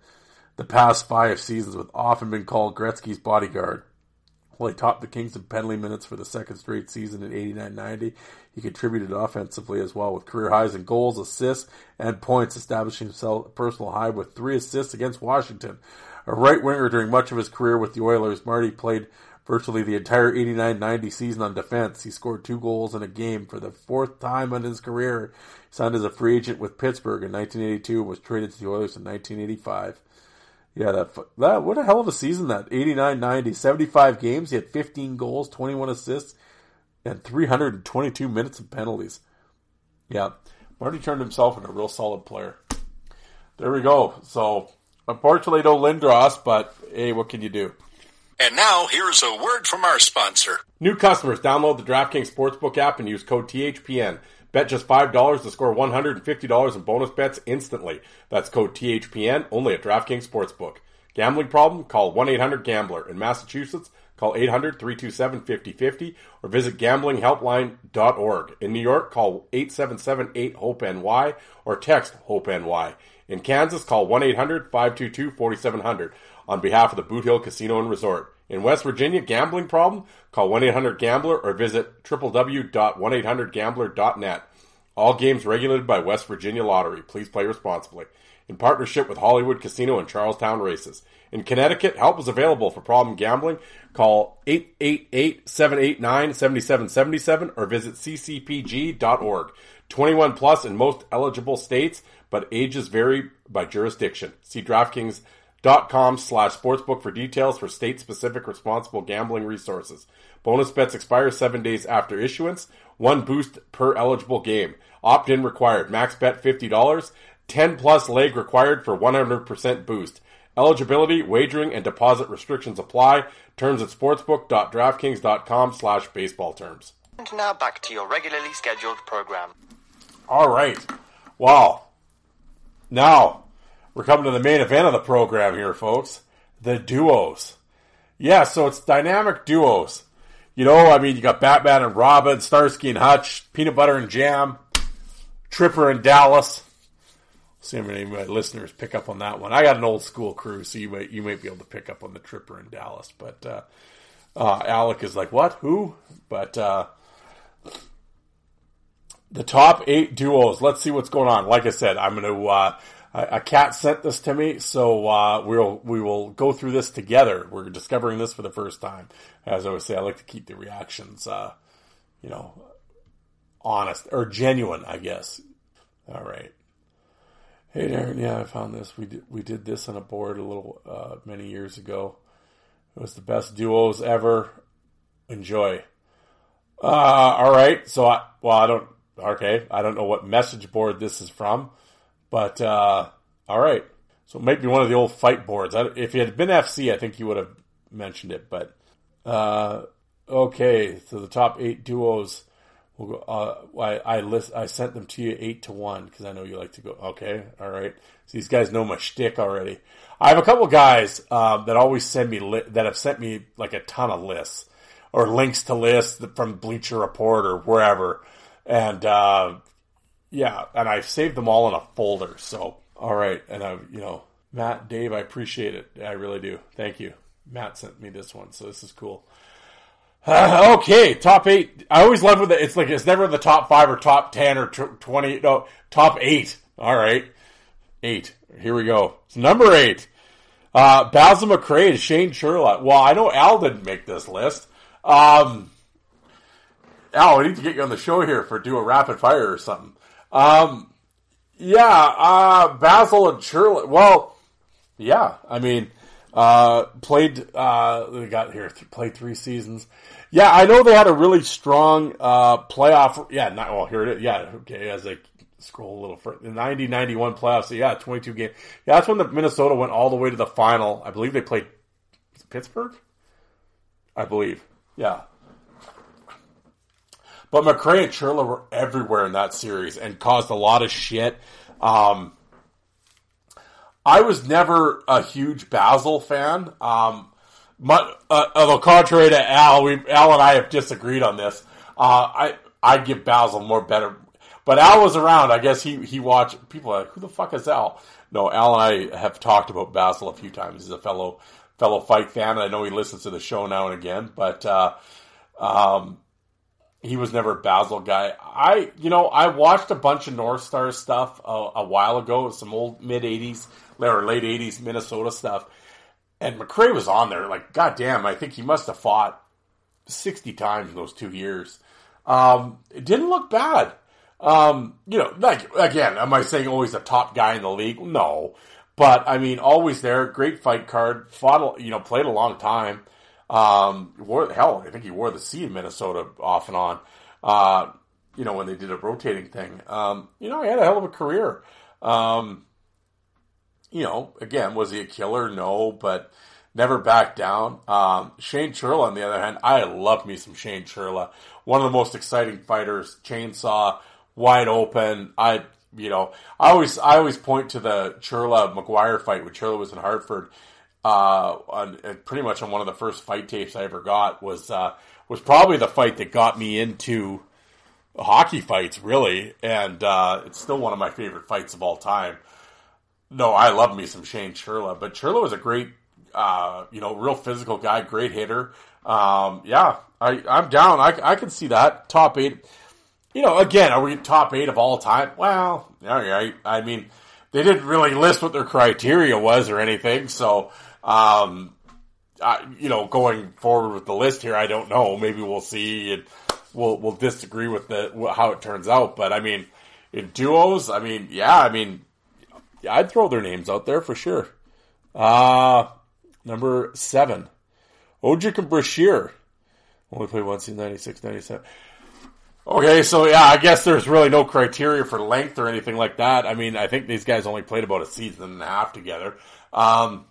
past 5 seasons, with often been called Gretzky's bodyguard. While he topped the Kings in penalty minutes for the second straight season in 89-90, he contributed offensively as well, with career highs in goals, assists, and points, establishing himself a personal high with 3 assists against Washington. A right winger during much of his career with the Oilers, Marty played virtually the entire 89-90 season on defense. He scored 2 goals in a game for the 4th time in his career. He signed as a free agent with Pittsburgh in 1982 and was traded to the Oilers in 1985. Yeah, that what a hell of a season that. 89-90, 75 games, he had 15 goals, 21 assists, and 322 minutes of penalties. Yeah, Marty turned himself into a real solid player. There we go. So, unfortunately, no Lindros, but hey, what can you do? And now, here's a word from our sponsor. New customers, download the DraftKings Sportsbook app and use code THPN. Bet just $5 to score $150 in bonus bets instantly. That's code THPN, only at DraftKings Sportsbook. Gambling problem? Call 1-800-GAMBLER. In Massachusetts, call 800-327-5050 or visit gamblinghelpline.org. In New York, call 877-8-HOPE-NY or text HOPE-NY. In Kansas, call 1-800-522-4700 on behalf of the Boot Hill Casino and Resort. In West Virginia, gambling problem? Call 1-800-GAMBLER or visit www.1800gambler.net. All games regulated by West Virginia Lottery. Please play responsibly. In partnership with Hollywood Casino and Charlestown Races. In Connecticut, help is available for problem gambling. Call 888-789-7777 or visit ccpg.org. 21 plus in most eligible states, but ages vary by jurisdiction. See DraftKings.com/sportsbook for details for state-specific responsible gambling resources. Bonus bets expire 7 days after issuance. One boost per eligible game. Opt-in required. Max bet $50. 10-plus leg required for 100% boost. Eligibility, wagering, and deposit restrictions apply. Terms at sportsbook.draftkings.com/baseballterms. And now back to your regularly scheduled program. All right. Wow. Now, we're coming to the main event of the program here, folks. The duos. Yeah, so it's dynamic duos. You know, I mean, you got Batman and Robin, Starsky and Hutch, Peanut Butter and Jam, Tripper and Dallas. See how many of my listeners pick up on that one. I got an old school crew, so you might be able to pick up on the Tripper in Dallas. But Alec is like, what? Who? But the top 8 duos. Let's see what's going on. Like I said, I'm going to. A cat sent this to me, so we will go through this together. We're discovering this for the first time. As I always say, I like to keep the reactions, honest or genuine, I guess. All right. Hey, Darren, yeah, I found this. We did this on a board a little many years ago. It was the best duos ever. Enjoy. All right. So, I don't know what message board this is from, but all right. So it might be one of the old fight boards. If it had been FC, I think you would have mentioned it. But okay. So the top 8 duos. We'll go, I sent them to you 8-1 because I know you like to go. Okay, all right. So these guys know my shtick already. I have a couple guys that always send me that have sent me like a ton of lists or links to lists from Bleacher Report or wherever, and and I've saved them all in a folder. So all right, and Matt, Dave, I appreciate it. I really do. Thank you. Matt sent me this one, so this is cool. Okay, top 8. I always love it's like it's never the top 5 or top 10 or 20. No, top 8. All right, 8. Here we go. It's number 8. Basil McRae and Shane Churla. Well, I know Al didn't make this list. Al, we need to get you on the show here do a rapid fire or something. Basil and Churla. Well, yeah, I mean. Played 3 seasons. Yeah, I know they had a really strong playoff. Yeah, here it is. Yeah, okay. As I scroll a little further, the 90-91 playoffs. So yeah, 22 games. Yeah, that's when the Minnesota went all the way to the final. I believe they played Pittsburgh. I believe. Yeah. But McRae and Churla were everywhere in that series and caused a lot of shit. I was never a huge Basil fan. Although contrary to Al, Al and I have disagreed on this. I give Basil better, but Al was around. I guess he watched. People are like, who the fuck is Al? No, Al and I have talked about Basil a few times. He's a fellow fight fan, and I know he listens to the show now and again. But he was never a Basil guy. I watched a bunch of North Star stuff a while ago, some old mid-'80s. Or late 80s Minnesota stuff. And McRae was on there. Like, goddamn, I think he must have fought 60 times in those 2 years. It didn't look bad. Again, am I saying always a top guy in the league? No. But, I mean, always there. Great fight card. Played a long time. I think he wore the C in Minnesota off and on. When they did a rotating thing. He had a hell of a career. Again, was he a killer? No, but never backed down. Shane Churla, on the other hand, I love me some Shane Churla. One of the most exciting fighters, chainsaw, wide open. I always point to the Churla-McGuire fight when Churla was in Hartford. Pretty much on one of the first fight tapes I ever got was probably the fight that got me into hockey fights, really. And it's still one of my favorite fights of all time. No, I love me some Shane Churla, but Churla was a great, real physical guy, great hitter. I'm down. I can see that. Top eight. Again, are we top eight of all time? Well, all right. I mean, they didn't really list what their criteria was or anything. So, going forward with the list here, I don't know. Maybe we'll see and we'll disagree with how it turns out. But I mean, in duos, I'd throw their names out there for sure. Number 7, Odjick and Brashear. Only played one season, 96, 97. Okay, so yeah, I guess there's really no criteria for length or anything like that. I mean, I think these guys only played about a season and a half together. Out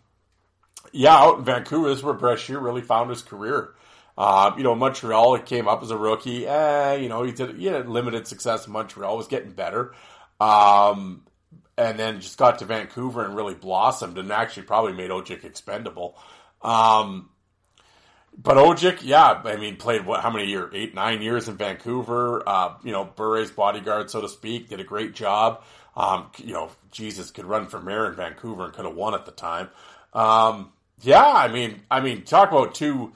in Vancouver is where Brashear really found his career. Montreal, he came up as a rookie. He had limited success in Montreal, was getting better. And then just got to Vancouver and really blossomed and actually probably made Odjick expendable. But Odjick, played how many years? 8, 9 years in Vancouver. Burray's bodyguard, so to speak, did a great job. Could run for mayor in Vancouver and could have won at the time. Talk about two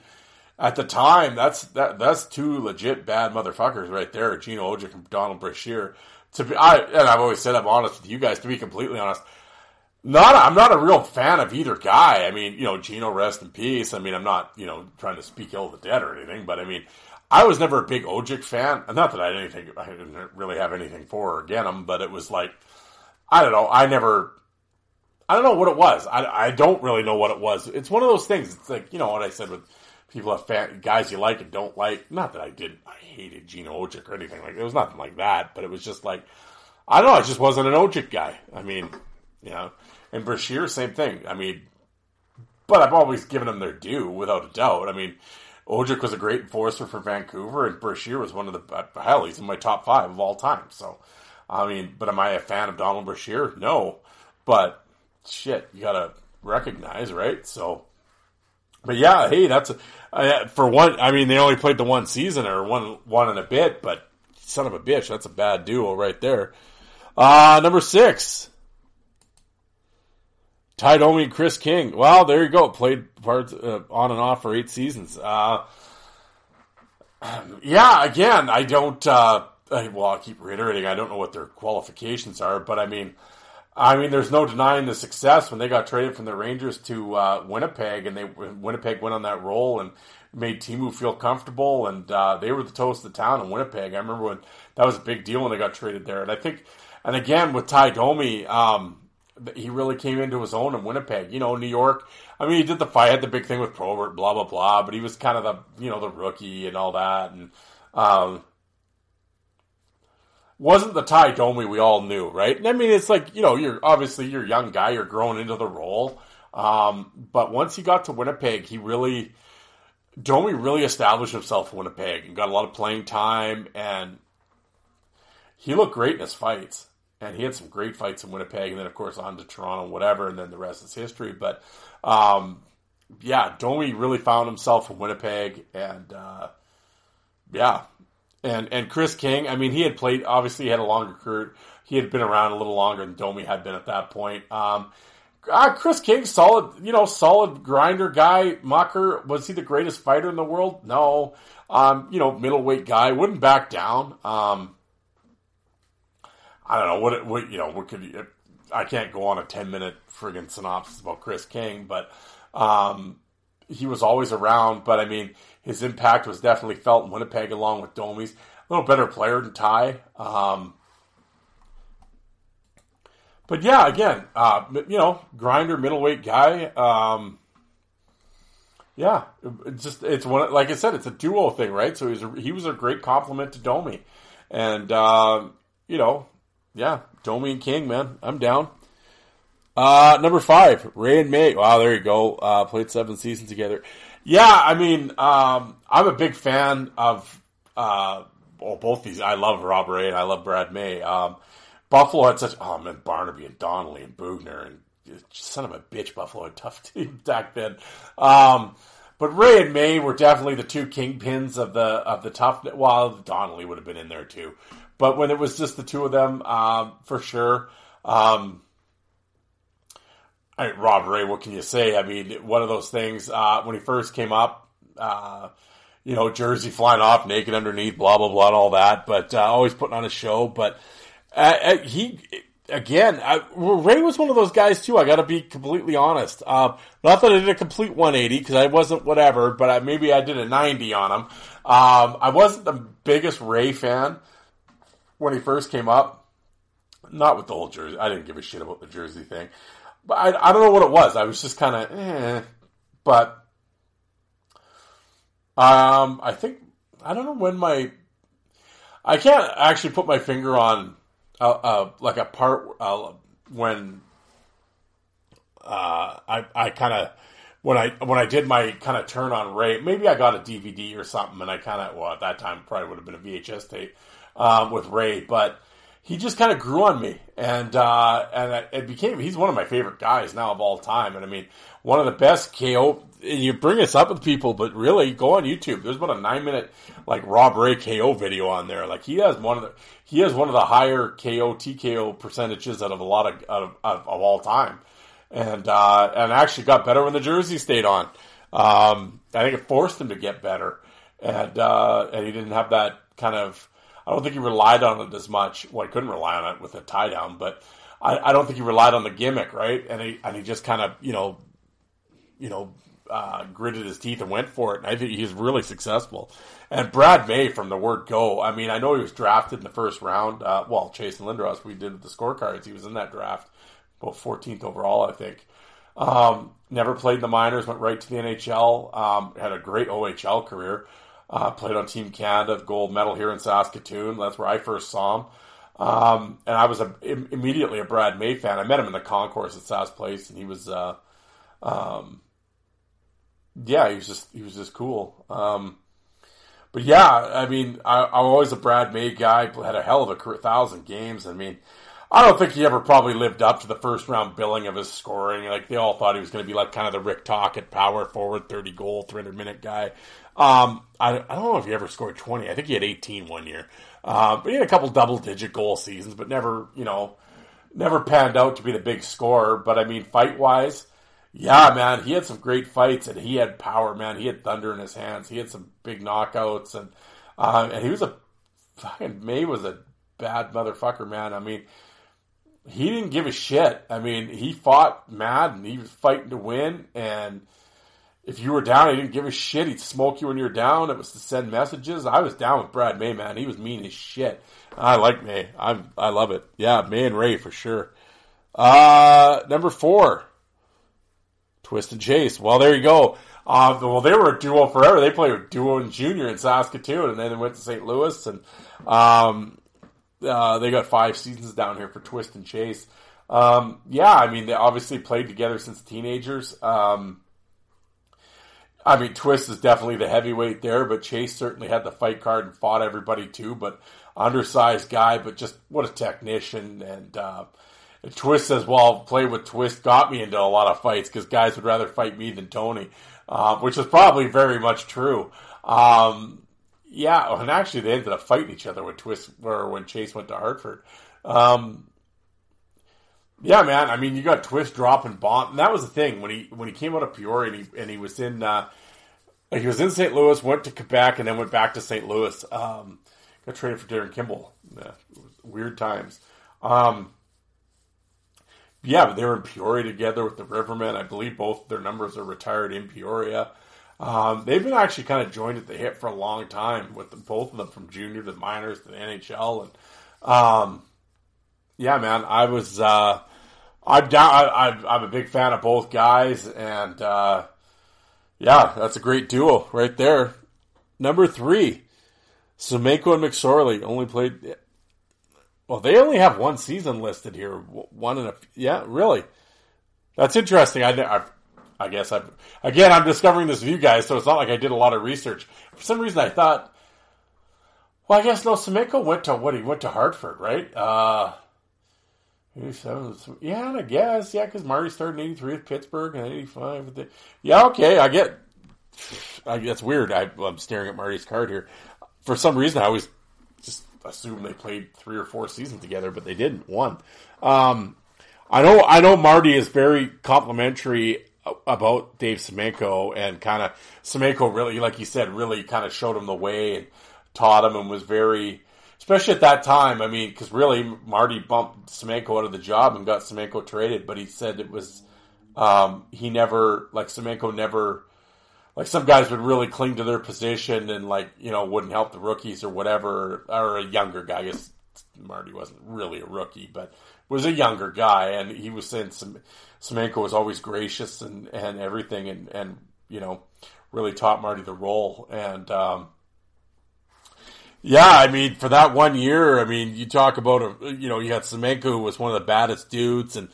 at the time. That's two legit bad motherfuckers right there. Gino Odjick and Donald Brashear. I've always said I'm honest with you guys. To be completely honest, I'm not a real fan of either guy. Gino, rest in peace. I'm not, trying to speak ill of the dead or anything, but I was never a big Odjick fan. Not that I didn't really have anything for or against him, but it was like, I don't know. I don't know what it was. I don't really know what it was. It's one of those things. It's like, what I said with people have guys you like and don't like. Not that I hated Gino Odjick or anything like that. It was nothing like that, but it was just like, I don't know, I just wasn't an Odjick guy. And Brashear, same thing. But I've always given them their due, without a doubt. Odjick was a great enforcer for Vancouver, and Brashear was one of the, hell, he's in my top 5 of all time. So, but am I a fan of Donald Brashear? No. But, shit, you gotta recognize, right? So, but yeah, hey, that's for one. They only played the one season or one and a bit, but son of a bitch, that's a bad duo right there. Number 6, Tie Domi and Kris King. Well, there you go. Played parts on and off for 8 seasons. Again, I don't. I keep reiterating, I don't know what their qualifications are, but there's no denying the success when they got traded from the Rangers to Winnipeg, and Winnipeg went on that roll and made Timu feel comfortable, and they were the toast of the town in Winnipeg. I remember when that was a big deal when they got traded there, and I think, and again with Tie Domi, he really came into his own in Winnipeg. New York. He did the fight, had the big thing with Probert, blah blah blah, but he was kind of the rookie and all that, and wasn't the Tie Domi we all knew, right? And it's like, you're obviously you're a young guy, you're growing into the role. But once he got to Winnipeg, Domi really established himself in Winnipeg and got a lot of playing time, and he looked great in his fights. And he had some great fights in Winnipeg, and then of course on to Toronto, whatever, and then the rest is history. But Domi really found himself in Winnipeg, and And Kris King, he had played, obviously he had a longer career. He had been around a little longer than Domi had been at that point. Kris King, solid, solid grinder guy, mucker. Was he the greatest fighter in the world? No. Middleweight guy, wouldn't back down. I don't know I can't go on a 10-minute friggin' synopsis about Kris King, but he was always around, but his impact was definitely felt in Winnipeg along with Domi's. A little better player than Ty. Grinder, middleweight guy. It's one, like I said, it's a duo thing, right? So he was a great compliment to Domi. And, Domi and King, man, I'm down. Number 5, Ray and May. Wow, there you go. Played 7 seasons together. I'm a big fan of both these. I love Rob Ray and I love Brad May. Buffalo had such... Oh, man, Barnaby and Donnelly and Bugner. And son of a bitch, Buffalo had a tough team back then. But Ray and May were definitely the two kingpins of the tough... Well, Donnelly would have been in there too. But when it was just the two of them, for sure... Rob Ray, what can you say? I mean, one of those things, when he first came up, you know, jersey flying off, naked underneath, blah, blah, blah, and all that, but always putting on a show. But Ray was one of those guys, too. I got to be completely honest. Not that I did a complete 180, because I wasn't whatever, but maybe I did a 90 on him. I wasn't the biggest Ray fan when he first came up. Not with the whole jersey. I didn't give a shit about the jersey thing. But I don't know what it was. I was just kind of, But I think, I don't know when I can't actually put my finger on like a part when I kind of, when I did my kind of turn on Ray, maybe I got a DVD or something, and I kind of, well, at that time probably would have been a VHS tape with Ray, but he just kind of grew on me, and it became, he's one of my favorite guys now of all time, and I mean, one of the best KO, you bring this up with people, but really, go on YouTube, there's about a 9-minute, like, Rob Ray KO video on there, like, he has one of the higher KO, TKO percentages out of a lot of all time, and actually got better when the jersey stayed on, I think it forced him to get better, and he didn't have that kind of, I don't think he relied on it as much. Well, he couldn't rely on it with a tie down, but I don't think he relied on the gimmick, right? And he just kind of, gritted his teeth and went for it. And I think he's really successful. And Brad May from the word go. I mean, I know he was drafted in the first round. Chase and Lindros, we did with the scorecards. He was in that draft, about 14th overall, I think. Never played in the minors, went right to the NHL. Had a great OHL career. Played on Team Canada, gold medal here in Saskatoon. That's where I first saw him. And I was immediately a Brad May fan. I met him in the concourse at Sask Place, and he was, he was just cool. But yeah, I mean, I'm always a Brad May guy. Had a hell of a career, 1,000 games. I mean, I don't think he ever probably lived up to the first round billing of his scoring. Like, they all thought he was going to be like kind of the Rick Tocchet power forward, 30 goal, 300-minute guy. I don't know if he ever scored 20. I think he had 18 one year. But he had a couple double-digit goal seasons, but never panned out to be the big scorer. But, I mean, fight-wise, yeah, man, he had some great fights, and he had power, man. He had thunder in his hands. He had some big knockouts, and he was a fucking, May was a bad motherfucker, man. I mean, he didn't give a shit. I mean, he fought mad, and he was fighting to win, and if you were down, he didn't give a shit. He'd smoke you when you were down. It was to send messages. I was down with Brad May, man. He was mean as shit. I like May. I love it. Yeah, May and Ray for sure. Number 4, Twist and Chase. Well, there you go. They were a duo forever. They played a duo in junior in Saskatoon, and then they went to St. Louis, and they got 5 seasons down here for Twist and Chase. I mean, they obviously played together since teenagers. I mean, Twist is definitely the heavyweight there, but Chase certainly had the fight card and fought everybody too, but undersized guy, but just what a technician. And Twist says, well, playing with Twist got me into a lot of fights because guys would rather fight me than Tony, which is probably very much true. And actually they ended up fighting each other when Chase went to Hartford. Yeah, man. I mean, you got Twist dropping bomb, and that was the thing when he came out of Peoria and he was in St. Louis, went to Quebec, and then went back to St. Louis. Got traded for Darren Kimball. Yeah, weird times. But they were in Peoria together with the Rivermen. I believe both their numbers are retired in Peoria. They've been actually kind of joined at the hip for a long time with both of them, from junior to minors to the NHL, and man, I was. I'm down. I'm a big fan of both guys, and that's a great duo right there. Number 3, Semenko and McSorley only played. Well, they only have one season listed here. Really, that's interesting. I guess I'm discovering this with you guys, so it's not like I did a lot of research. For some reason, I thought. Well, I guess no. Semenko went to what? He went to Hartford, right? Yeah, I guess. Yeah, because Marty started in 83 with Pittsburgh and 85 with the... Yeah, okay, I get... That's weird. I'm staring at Marty's card here. For some reason, I always just assume they played 3 or 4 seasons together, but they didn't. One. I know Marty is very complimentary about Dave Semenko, and kind of Semenko really, like you said, really kind of showed him the way and taught him, and was very, especially at that time. I mean, because really Marty bumped Semenko out of the job and got Semenko traded, but he said it was Semenko never. Like, some guys would really cling to their position and, like, you know, wouldn't help the rookies or whatever, or a younger guy. I guess Marty wasn't really a rookie, but was a younger guy. And he was saying Semenko was always gracious and everything, and, you know, really taught Marty the role. And, yeah, I mean, for that 1 year, I mean, you talk about, you know, you had Semenko, who was one of the baddest dudes, and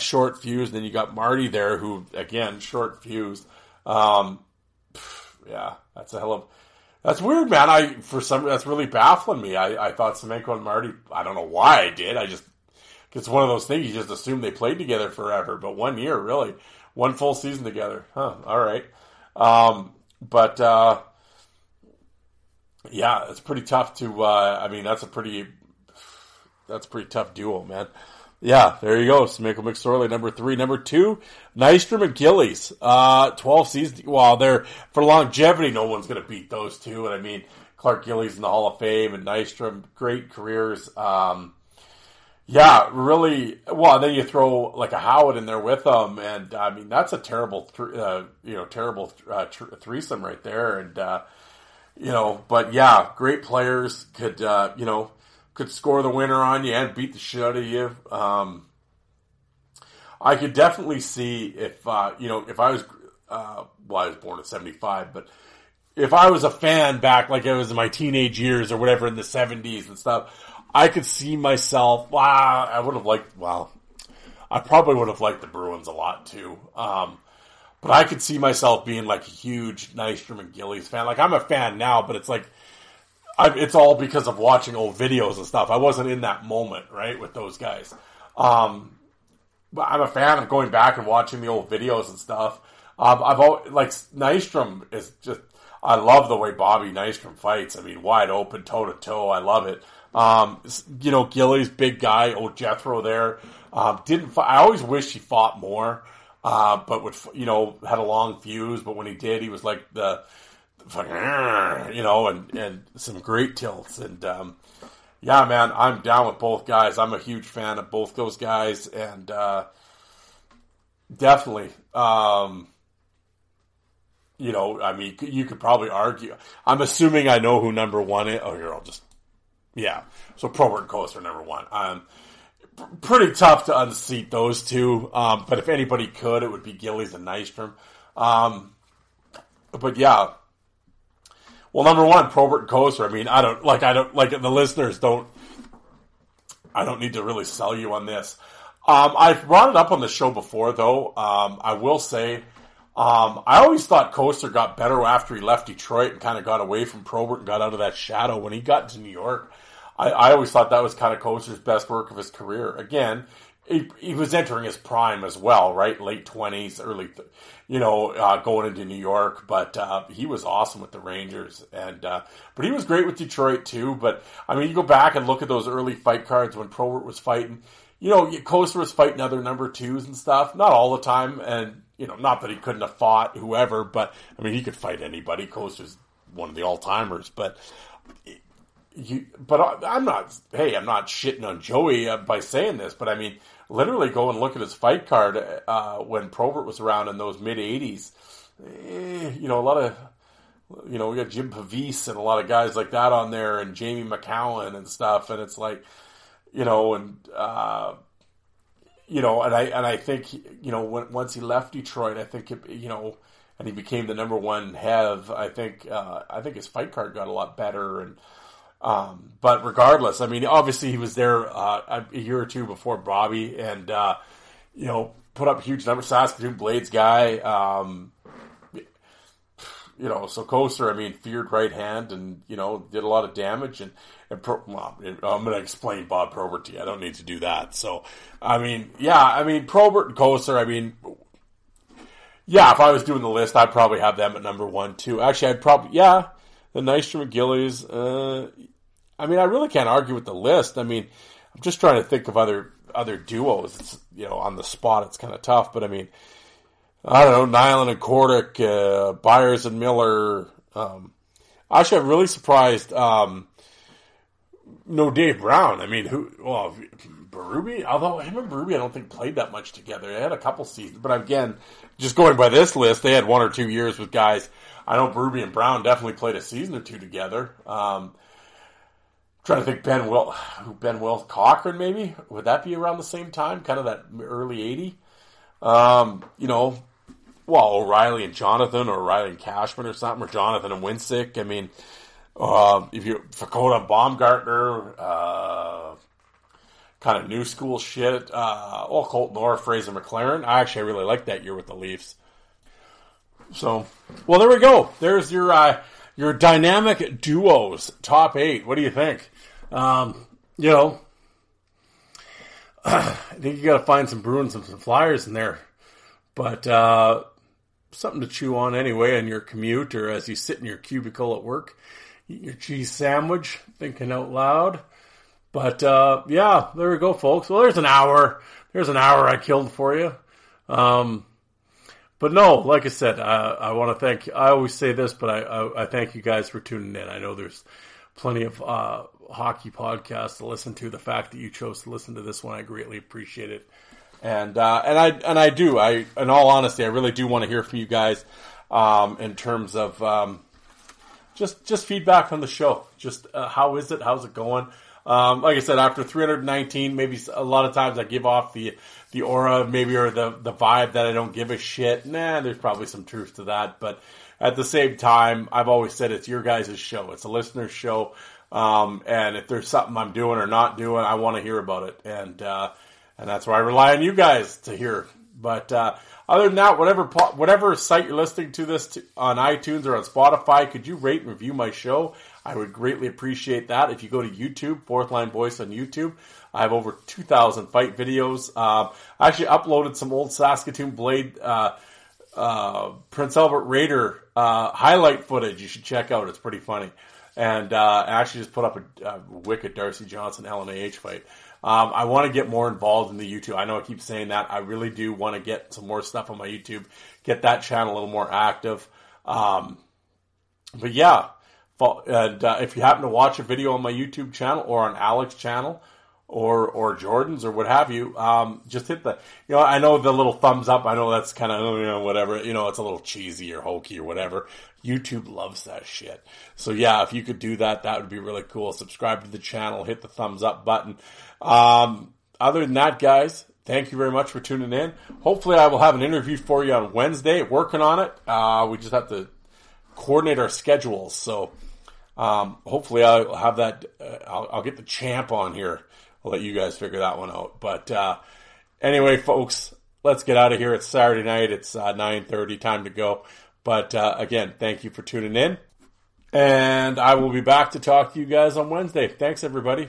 short fuse. And then you got Marty there, who, again, short fuse. Yeah, that's a hell of, that's weird, man. That's really baffling me. I thought Semenko and Marty, I don't know why I did. It's one of those things. You just assume they played together forever, but 1 year, really, one full season together. Huh. All right. But yeah, it's pretty tough to, I mean, that's a pretty tough duo, man. Yeah, there you go. Semenko McSorley, number 3. Number 2, Nystrom and Gillies. 12 seasons. Well, they're, for longevity, no one's going to beat those two. And I mean, Clark Gillies in the Hall of Fame, and Nystrom, great careers. Yeah, really. Well, then you throw like a Howard in there with them. And I mean, that's a terrible threesome right there. And, you know, but yeah, great players could score the winner on you and beat the shit out of you. I could definitely see if I was born in 1975, but if I was a fan back, like it was in my teenage years or whatever in the 1970s and stuff, I could see myself, I probably would have liked the Bruins a lot too. But I could see myself being like a huge Nystrom and Gillies fan. Like, I'm a fan now, but it's like, it's all because of watching old videos and stuff. I wasn't in that moment, right, with those guys. But I'm a fan of going back and watching the old videos and stuff. I've always, like, Nystrom is just, I love the way Bobby Nystrom fights. I mean, wide open, toe-to-toe. I love it. You know, Gillies, big guy, old Jethro there. I always wish he fought more, but would, you know, had a long fuse. But when he did, he was like the, you know, and some great tilts, and yeah, man, I'm down with both guys. I'm a huge fan of both those guys, and definitely, you know, I mean, you could probably argue. I'm assuming I know who number one is. Oh, here, I'll just, yeah. So Probert and Coast are number one. Pretty tough to unseat those two, but if anybody could, it would be Gillies and Nystrom. But yeah. Well, number one, Probert and Koser. I mean, the listeners don't, I don't need to really sell you on this. I've brought it up on the show before, though. I will say, I always thought Koser got better after he left Detroit and kind of got away from Probert and got out of that shadow when he got to New York. I always thought that was kind of Koser's best work of his career. Again, he was entering his prime as well, right? Late 20s, early, going into New York. But he was awesome with the Rangers. And but he was great with Detroit too. But, I mean, you go back and look at those early fight cards when Probert was fighting. You know, Koser was fighting other number twos and stuff. Not all the time. And, you know, not that he couldn't have fought whoever. But, I mean, he could fight anybody. Koser's one of the all-timers. But... I'm not shitting on Joey by saying this, but I mean, literally go and look at his fight card when Probert was around in those mid-'80s. A lot of, we got Jim Pavese and a lot of guys like that on there, and Jamie McCowan and stuff, and it's like, I think, once he left Detroit, I think, and he became the number one hev, I think his fight card got a lot better, and but regardless, I mean, obviously he was there, a year or two before Bobby, and, put up huge numbers, Saskatoon Blades guy, so Koser, I mean, feared right hand and, did a lot of damage, I'm going to explain Bob Probert to you. I don't need to do that. So, I mean, yeah, I mean, Probert and Koser, I mean, yeah, if I was doing the list, I'd probably have them at number one too. Actually, I'd probably, yeah. The Nystrom and Gillies, I mean, I really can't argue with the list. I mean, I'm just trying to think of other other duos, it's, you know, on the spot, it's kind of tough. But I mean, I don't know, Nyland and Kordick, Byers and Miller. Actually, I'm really surprised. No Dave Brown. I mean, who? Well, Berube. Although him and Berube, I don't think played that much together. They had a couple seasons, but again, just going by this list, they had 1 or 2 years with guys. I know Berube and Brown definitely played a season or two together. Trying to think, Ben Will Cochran, maybe? Would that be around the same time? Kind of that early 80? You know, well, O'Reilly and Jonathan, or O'Reilly and Cashman or something, or Jonathan and Winsick. I mean, if you Fakota and Baumgartner, kind of new school shit. Colt Knorr, Fraser McLaren. I really liked that year with the Leafs. So, well, there we go. There's your dynamic duos, top 8. What do you think? You know, I think you got to find some Bruins and some Flyers in there. But something to chew on anyway on your commute or as you sit in your cubicle at work. Eat your cheese sandwich, thinking out loud. But, yeah, there we go, folks. Well, there's an hour. There's an hour I killed for you. But no, like I said, I want to thank, I always say this, but I thank you guys for tuning in. I know there's plenty of hockey podcasts to listen to. The fact that you chose to listen to this one, I greatly appreciate it. And I do, in all honesty, I really do want to hear from you guys in terms of just feedback on the show. Just how is it? How's it going? Like I said, after 319, maybe a lot of times I give off the aura, maybe, or the vibe that I don't give a shit. Nah, there's probably some truth to that. But at the same time, I've always said it's your guys' show. It's a listener's show. And if there's something I'm doing or not doing, I want to hear about it. And that's why I rely on you guys to hear. But, other than that, whatever site you're listening to this to, on iTunes or on Spotify, could you rate and review my show? I would greatly appreciate that. If you go to YouTube, Fourth Line Voice on YouTube, I have over 2,000 fight videos. I actually uploaded some old Saskatoon Blade, Prince Albert Raider, highlight footage you should check out. It's pretty funny. And, I actually just put up a wicked Darcy Johnson LNAH fight. I want to get more involved in the YouTube. I know I keep saying that. I really do want to get some more stuff on my YouTube, get that channel a little more active. But yeah, and if you happen to watch a video on my YouTube channel or on Alec's channel or Jordan's or what have you, just hit the, you know, I know the little thumbs up. I know that's kind of, you know, whatever, you know, it's a little cheesy or hokey or whatever. YouTube loves that shit. So yeah, if you could do that, that would be really cool. Subscribe to the channel, hit the thumbs up button. Other than that, guys, thank you very much for tuning in. Hopefully I will have an interview for you on Wednesday, working on it. We just have to coordinate our schedules. So, hopefully I'll have that, I'll get the champ on here. I'll let you guys figure that one out. But, anyway, folks, let's get out of here. It's Saturday night. It's 9:30, time to go. But, again, thank you for tuning in, and I will be back to talk to you guys on Wednesday. Thanks, everybody.